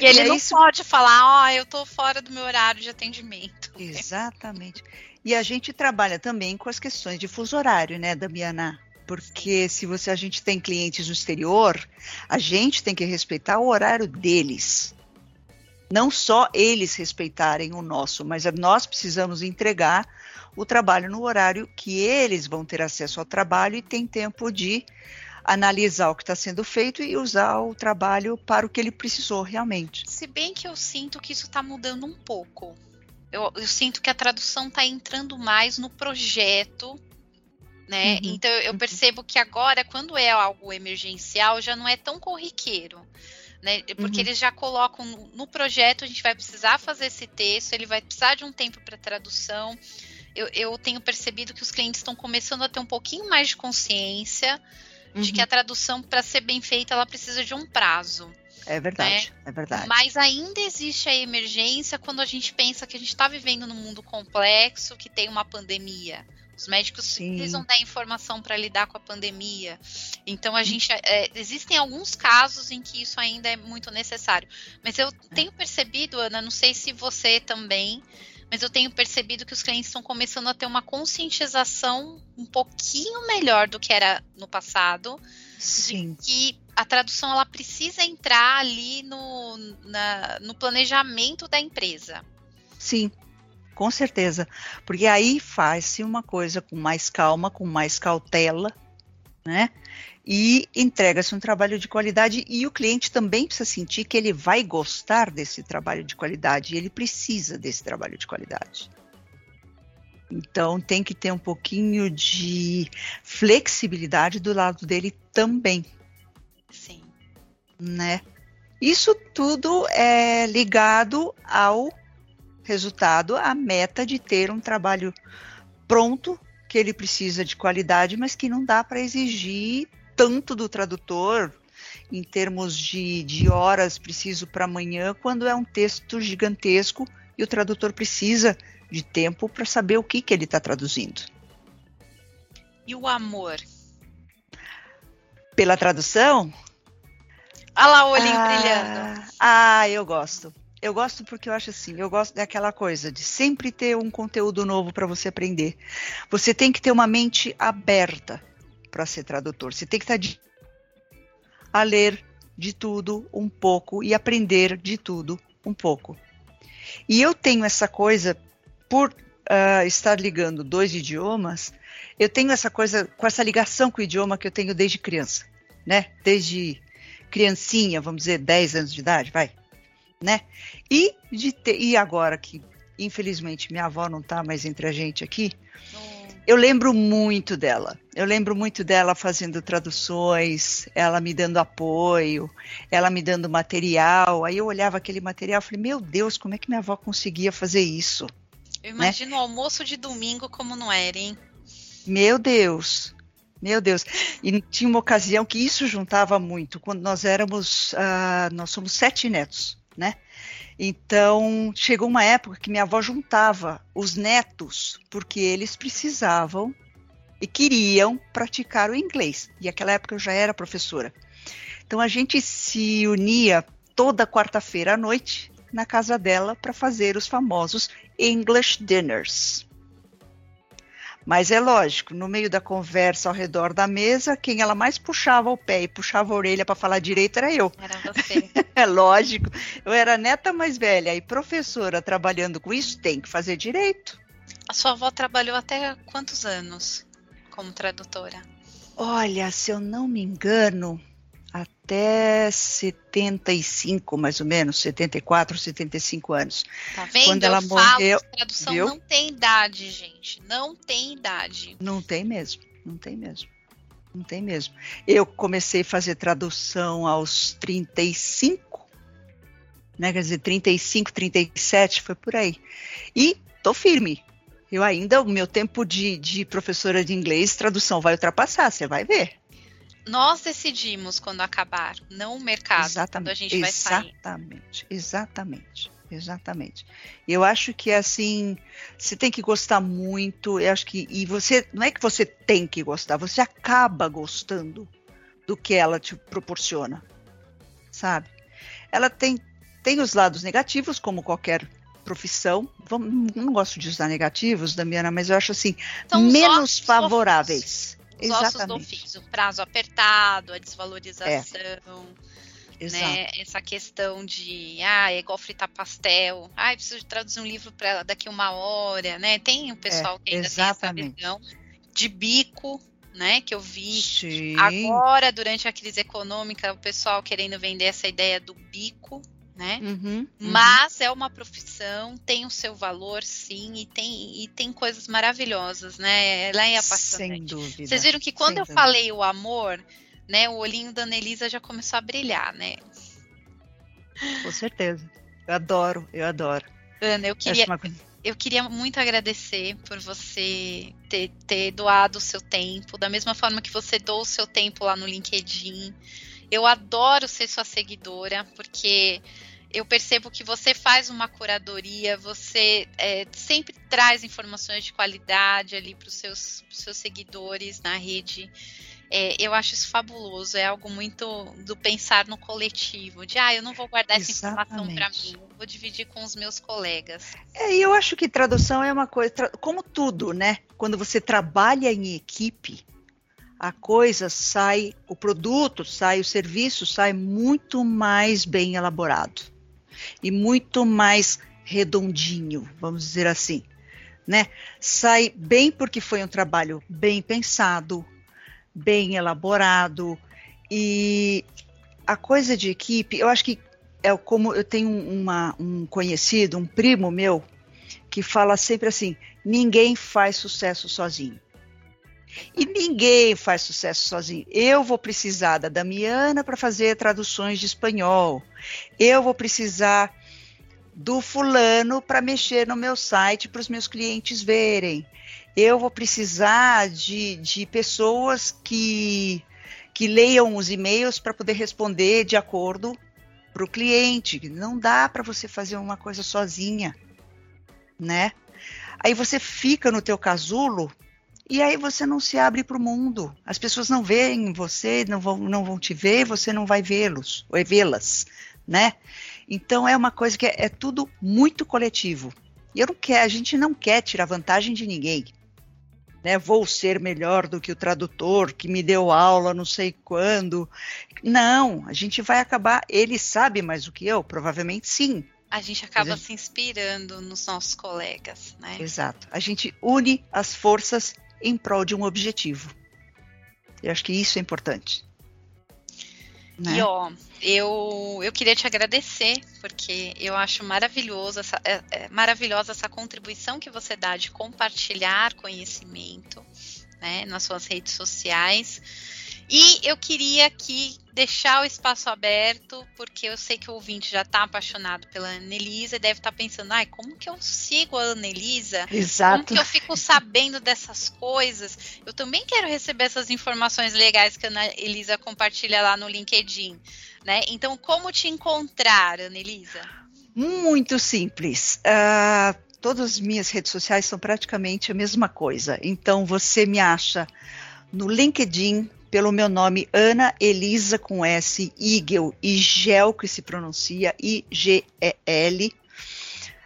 E ele e não isso... pode falar, ó, oh, eu estou fora do meu horário de atendimento. Exatamente. E a gente trabalha também com as questões de fuso horário, né, Damiana? Porque se você, a gente tem clientes no exterior, a gente tem que respeitar o horário deles. Não só eles respeitarem o nosso, mas nós precisamos entregar o trabalho no horário que eles vão ter acesso ao trabalho e tem tempo de analisar o que está sendo feito e usar o trabalho para o que ele precisou realmente. Se bem que eu sinto que isso está mudando um pouco. Eu, eu sinto que a tradução está entrando mais no projeto, né? Uhum. Então eu percebo que agora, quando é algo emergencial, já não é tão corriqueiro. Né? Porque uhum. eles já colocam no projeto, a gente vai precisar fazer esse texto, ele vai precisar de um tempo para tradução. Eu, eu tenho percebido que os clientes estão começando a ter um pouquinho mais de consciência uhum. de que a tradução, para ser bem feita, ela precisa de um prazo. É verdade, né? É verdade. Mas ainda existe a emergência quando a gente pensa que a gente está vivendo num mundo complexo, que tem uma pandemia. Os médicos Sim. precisam dar informação para lidar com a pandemia. Então, a gente é, existem alguns casos em que isso ainda é muito necessário. Mas eu tenho percebido, Ana, não sei se você também, mas eu tenho percebido que os clientes estão começando a ter uma conscientização um pouquinho melhor do que era no passado. Sim. De que a tradução ela precisa entrar ali no, na, no planejamento da empresa. Sim. Com certeza, porque aí faz-se uma coisa com mais calma, com mais cautela, né? E entrega-se um trabalho de qualidade e o cliente também precisa sentir que ele vai gostar desse trabalho de qualidade, ele precisa desse trabalho de qualidade. Então tem que ter um pouquinho de flexibilidade do lado dele também. Sim. Né? Isso tudo é ligado ao... resultado, a meta de ter um trabalho pronto, que ele precisa de qualidade, mas que não dá para exigir tanto do tradutor em termos de, de horas preciso para amanhã, quando é um texto gigantesco e o tradutor precisa de tempo para saber o que, que ele está traduzindo. E o amor? Pela tradução? Olha lá o olhinho ah, brilhando. Ah, eu gosto. Eu gosto porque eu acho assim, eu gosto daquela coisa de sempre ter um conteúdo novo para você aprender. Você tem que ter uma mente aberta para ser tradutor. Você tem que estar de... a ler de tudo um pouco e aprender de tudo um pouco. E eu tenho essa coisa, por uh, estar ligando dois idiomas, eu tenho essa coisa com essa ligação com o idioma que eu tenho desde criança, né? Desde criancinha, vamos dizer, dez anos de idade, vai. Né? E, de ter, e agora que, infelizmente, minha avó não está mais entre a gente aqui, hum. eu lembro muito dela. Eu lembro muito dela fazendo traduções, ela me dando apoio, ela me dando material. Aí eu olhava aquele material e falei, meu Deus, como é que minha avó conseguia fazer isso? Eu imagino, né? O almoço de domingo como não era, hein? Meu Deus, meu Deus. E tinha uma ocasião que isso juntava muito. Quando nós éramos, uh, nós somos sete netos. Né? Então, chegou uma época que minha avó juntava os netos, porque eles precisavam e queriam praticar o inglês. E naquela época eu já era professora. Então, a gente se unia toda quarta-feira à noite na casa dela para fazer os famosos English Dinners. Mas é lógico, no meio da conversa ao redor da mesa, quem ela mais puxava o pé e puxava a orelha para falar direito era eu. Era você. É lógico. Eu era neta mais velha e professora trabalhando com isso, tem que fazer direito. A sua avó trabalhou até quantos anos como tradutora? Olha, se eu não me engano, até setenta e cinco, mais ou menos, setenta e quatro, setenta e cinco anos. Tá vendo? Quando ela eu morreu, falo, tradução viu? Não tem idade, gente. Não tem idade. Não tem mesmo. Não tem mesmo. Não tem mesmo. Eu comecei a fazer tradução aos trinta e cinco, né? Quer dizer, trinta e cinco, trinta e sete, foi por aí. E tô firme. Eu ainda, o meu tempo de, de professora de inglês, tradução vai ultrapassar, você vai ver. Nós decidimos quando acabar, não o mercado, exatamente, quando a gente vai sair. Exatamente, exatamente, exatamente. Eu acho que é assim, você tem que gostar muito, eu acho que, e você, não é que você tem que gostar, você acaba gostando do que ela te proporciona, sabe? Ela tem, tem os lados negativos, como qualquer profissão, vamos, não gosto de usar negativos, Damiana, mas eu acho assim, então, menos favoráveis. Os ossos do ofício, o prazo apertado, a desvalorização, é. né? Essa questão de, ah, é igual fritar pastel, ah, eu preciso traduzir um livro para daqui uma hora, né? Tem o pessoal é, que ainda exatamente. tem essa visão de bico, né? Que eu vi Sim. agora, durante a crise econômica, o pessoal querendo vender essa ideia do bico, né? Uhum, mas uhum. é uma profissão, tem o seu valor, sim, e tem, e tem coisas maravilhosas, né? Ela é apaixonante. Sem dúvida. Vocês viram que quando eu dúvida. falei o amor, né, o olhinho da Ana Elisa já começou a brilhar, né? Com certeza. Eu adoro, eu adoro. Ana, eu queria, eu queria muito agradecer por você ter, ter doado o seu tempo, da mesma forma que você doou o seu tempo lá no LinkedIn. Eu adoro ser sua seguidora, porque eu percebo que você faz uma curadoria, você é, sempre traz informações de qualidade ali para os seus, seus seguidores na rede. É, eu acho isso fabuloso, é algo muito do pensar no coletivo, de, ah, eu não vou guardar essa Exatamente. informação para mim, vou dividir com os meus colegas. É, e eu acho que tradução é uma coisa, tra- como tudo, né? Quando você trabalha em equipe, a coisa sai, o produto sai, o serviço sai muito mais bem elaborado e muito mais redondinho, vamos dizer assim, né? Sai bem porque foi um trabalho bem pensado, bem elaborado, e a coisa de equipe, eu acho que é como eu tenho uma, um conhecido, um primo meu, que fala sempre assim, ninguém faz sucesso sozinho. E ninguém faz sucesso sozinho. Eu vou precisar da Damiana para fazer traduções de espanhol. Eu vou precisar do fulano para mexer no meu site para os meus clientes verem. Eu vou precisar de, de pessoas que, que leiam os e-mails para poder responder de acordo para o cliente. Não dá para você fazer uma coisa sozinha, né? Aí você fica no teu casulo. E aí você não se abre para o mundo. As pessoas não veem você, não vão, não vão te ver, você não vai vê-los, ou vê-las, né? Então é uma coisa que é, é tudo muito coletivo. E eu não quero, a gente não quer tirar vantagem de ninguém, né? Vou ser melhor do que o tradutor que me deu aula não sei quando. Não, a gente vai acabar, ele sabe mais do que eu, provavelmente sim. A gente acaba a gente... se inspirando nos nossos colegas, né? Exato. A gente une as forças em prol de um objetivo. Eu acho que isso é importante, né? E ó, eu, eu queria te agradecer, porque eu acho maravilhoso essa, é, é, maravilhosa essa contribuição que você dá de compartilhar conhecimento, né, nas suas redes sociais. E eu queria aqui deixar o espaço aberto, porque eu sei que o ouvinte já está apaixonado pela Ana Elisa e deve estar tá pensando, ai, como que eu sigo a Ana Elisa? Exato. Como que eu fico sabendo dessas coisas? Eu também quero receber essas informações legais que a Ana Elisa compartilha lá no LinkedIn, né? Então, como te encontrar, Ana Elisa? Muito simples. Uh, todas as minhas redes sociais são praticamente a mesma coisa. Então, você me acha no LinkedIn, pelo meu nome, Ana Elisa, com S, Igel, Igel, que se pronuncia, I G E L.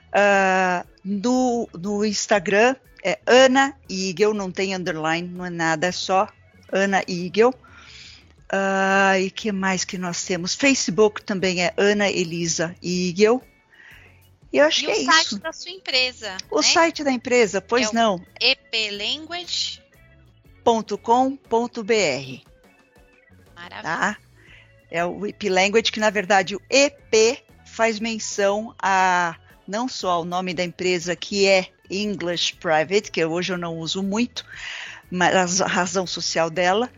Uh, no, no Instagram, é Ana Igel, não tem underline, não é nada, é só Ana Igel. Uh, e o que mais que nós temos? Facebook também é Ana Elisa Igel. E eu acho e que é isso. E o site da sua empresa. O né? site da empresa, pois é não. E P Language. .com.br. Maravilha. Tá? É o E P Language, que na verdade o E P faz menção a não só ao nome da empresa, que é English Private, que hoje eu não uso muito, mas a razão social dela,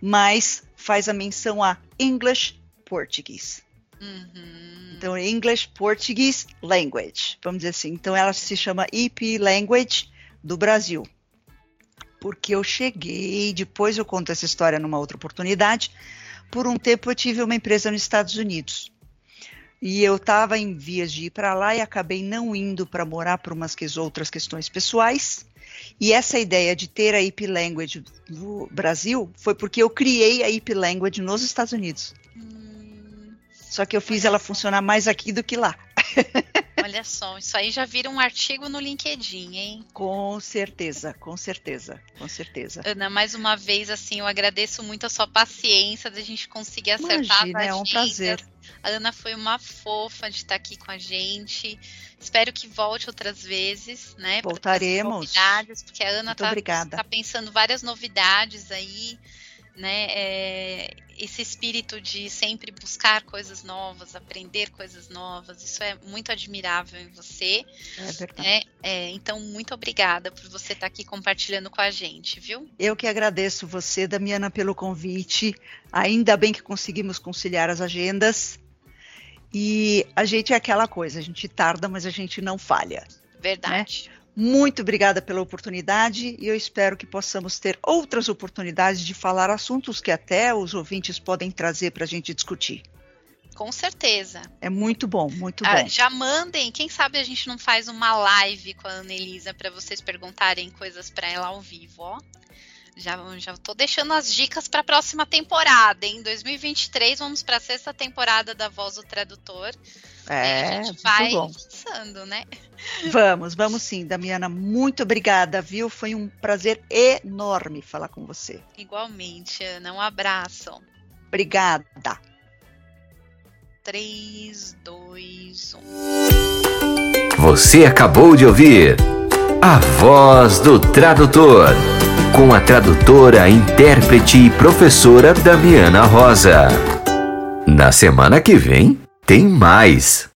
mas faz a menção a English Português. Uhum. Então, English Portuguese Language, vamos dizer assim. Então, ela se chama E P Language do Brasil. Porque eu cheguei, depois eu conto essa história numa outra oportunidade, por um tempo eu tive uma empresa nos Estados Unidos. E eu estava em vias de ir para lá e acabei não indo para morar por umas outras questões pessoais. E essa ideia de ter a E P Language no Brasil foi porque eu criei a E P Language nos Estados Unidos. Hum, só que eu fiz ela funcionar mais aqui do que lá. Olha só, isso aí já vira um artigo no LinkedIn, hein? Com certeza, com certeza, com certeza. Ana, mais uma vez, assim, eu agradeço muito a sua paciência de a gente conseguir acertar. Imagina, é um prazer. A Ana foi uma fofa de estar aqui com a gente. Espero que volte outras vezes, né? Voltaremos. Porque a Ana está tá pensando várias novidades aí, né? É, esse espírito de sempre buscar coisas novas, aprender coisas novas, isso é muito admirável em você. É verdade. Né? É, então, muito obrigada por você estar aqui compartilhando com a gente, viu? Eu que agradeço você, Damiana, pelo convite. Ainda bem que conseguimos conciliar as agendas. E a gente é aquela coisa, a gente tarda, mas a gente não falha. Verdade. Né? Muito obrigada pela oportunidade e eu espero que possamos ter outras oportunidades de falar assuntos que até os ouvintes podem trazer para a gente discutir. Com certeza. É muito bom, muito ah, bom. Já mandem, quem sabe a gente não faz uma live com a Ana Elisa para vocês perguntarem coisas para ela ao vivo, ó. Já, já tô deixando as dicas para a próxima temporada, hein? Em dois mil e vinte e três vamos para a sexta temporada da Voz do Tradutor. É, a gente vai pensando, né? Vamos, vamos sim, Damiana. Muito obrigada, viu? Foi um prazer enorme falar com você. Igualmente, Ana. Um abraço. Obrigada. três, dois, um. Você acabou de ouvir A Voz do Tradutor, com a tradutora, intérprete e professora Damiana Rosa. Na semana que vem, tem mais!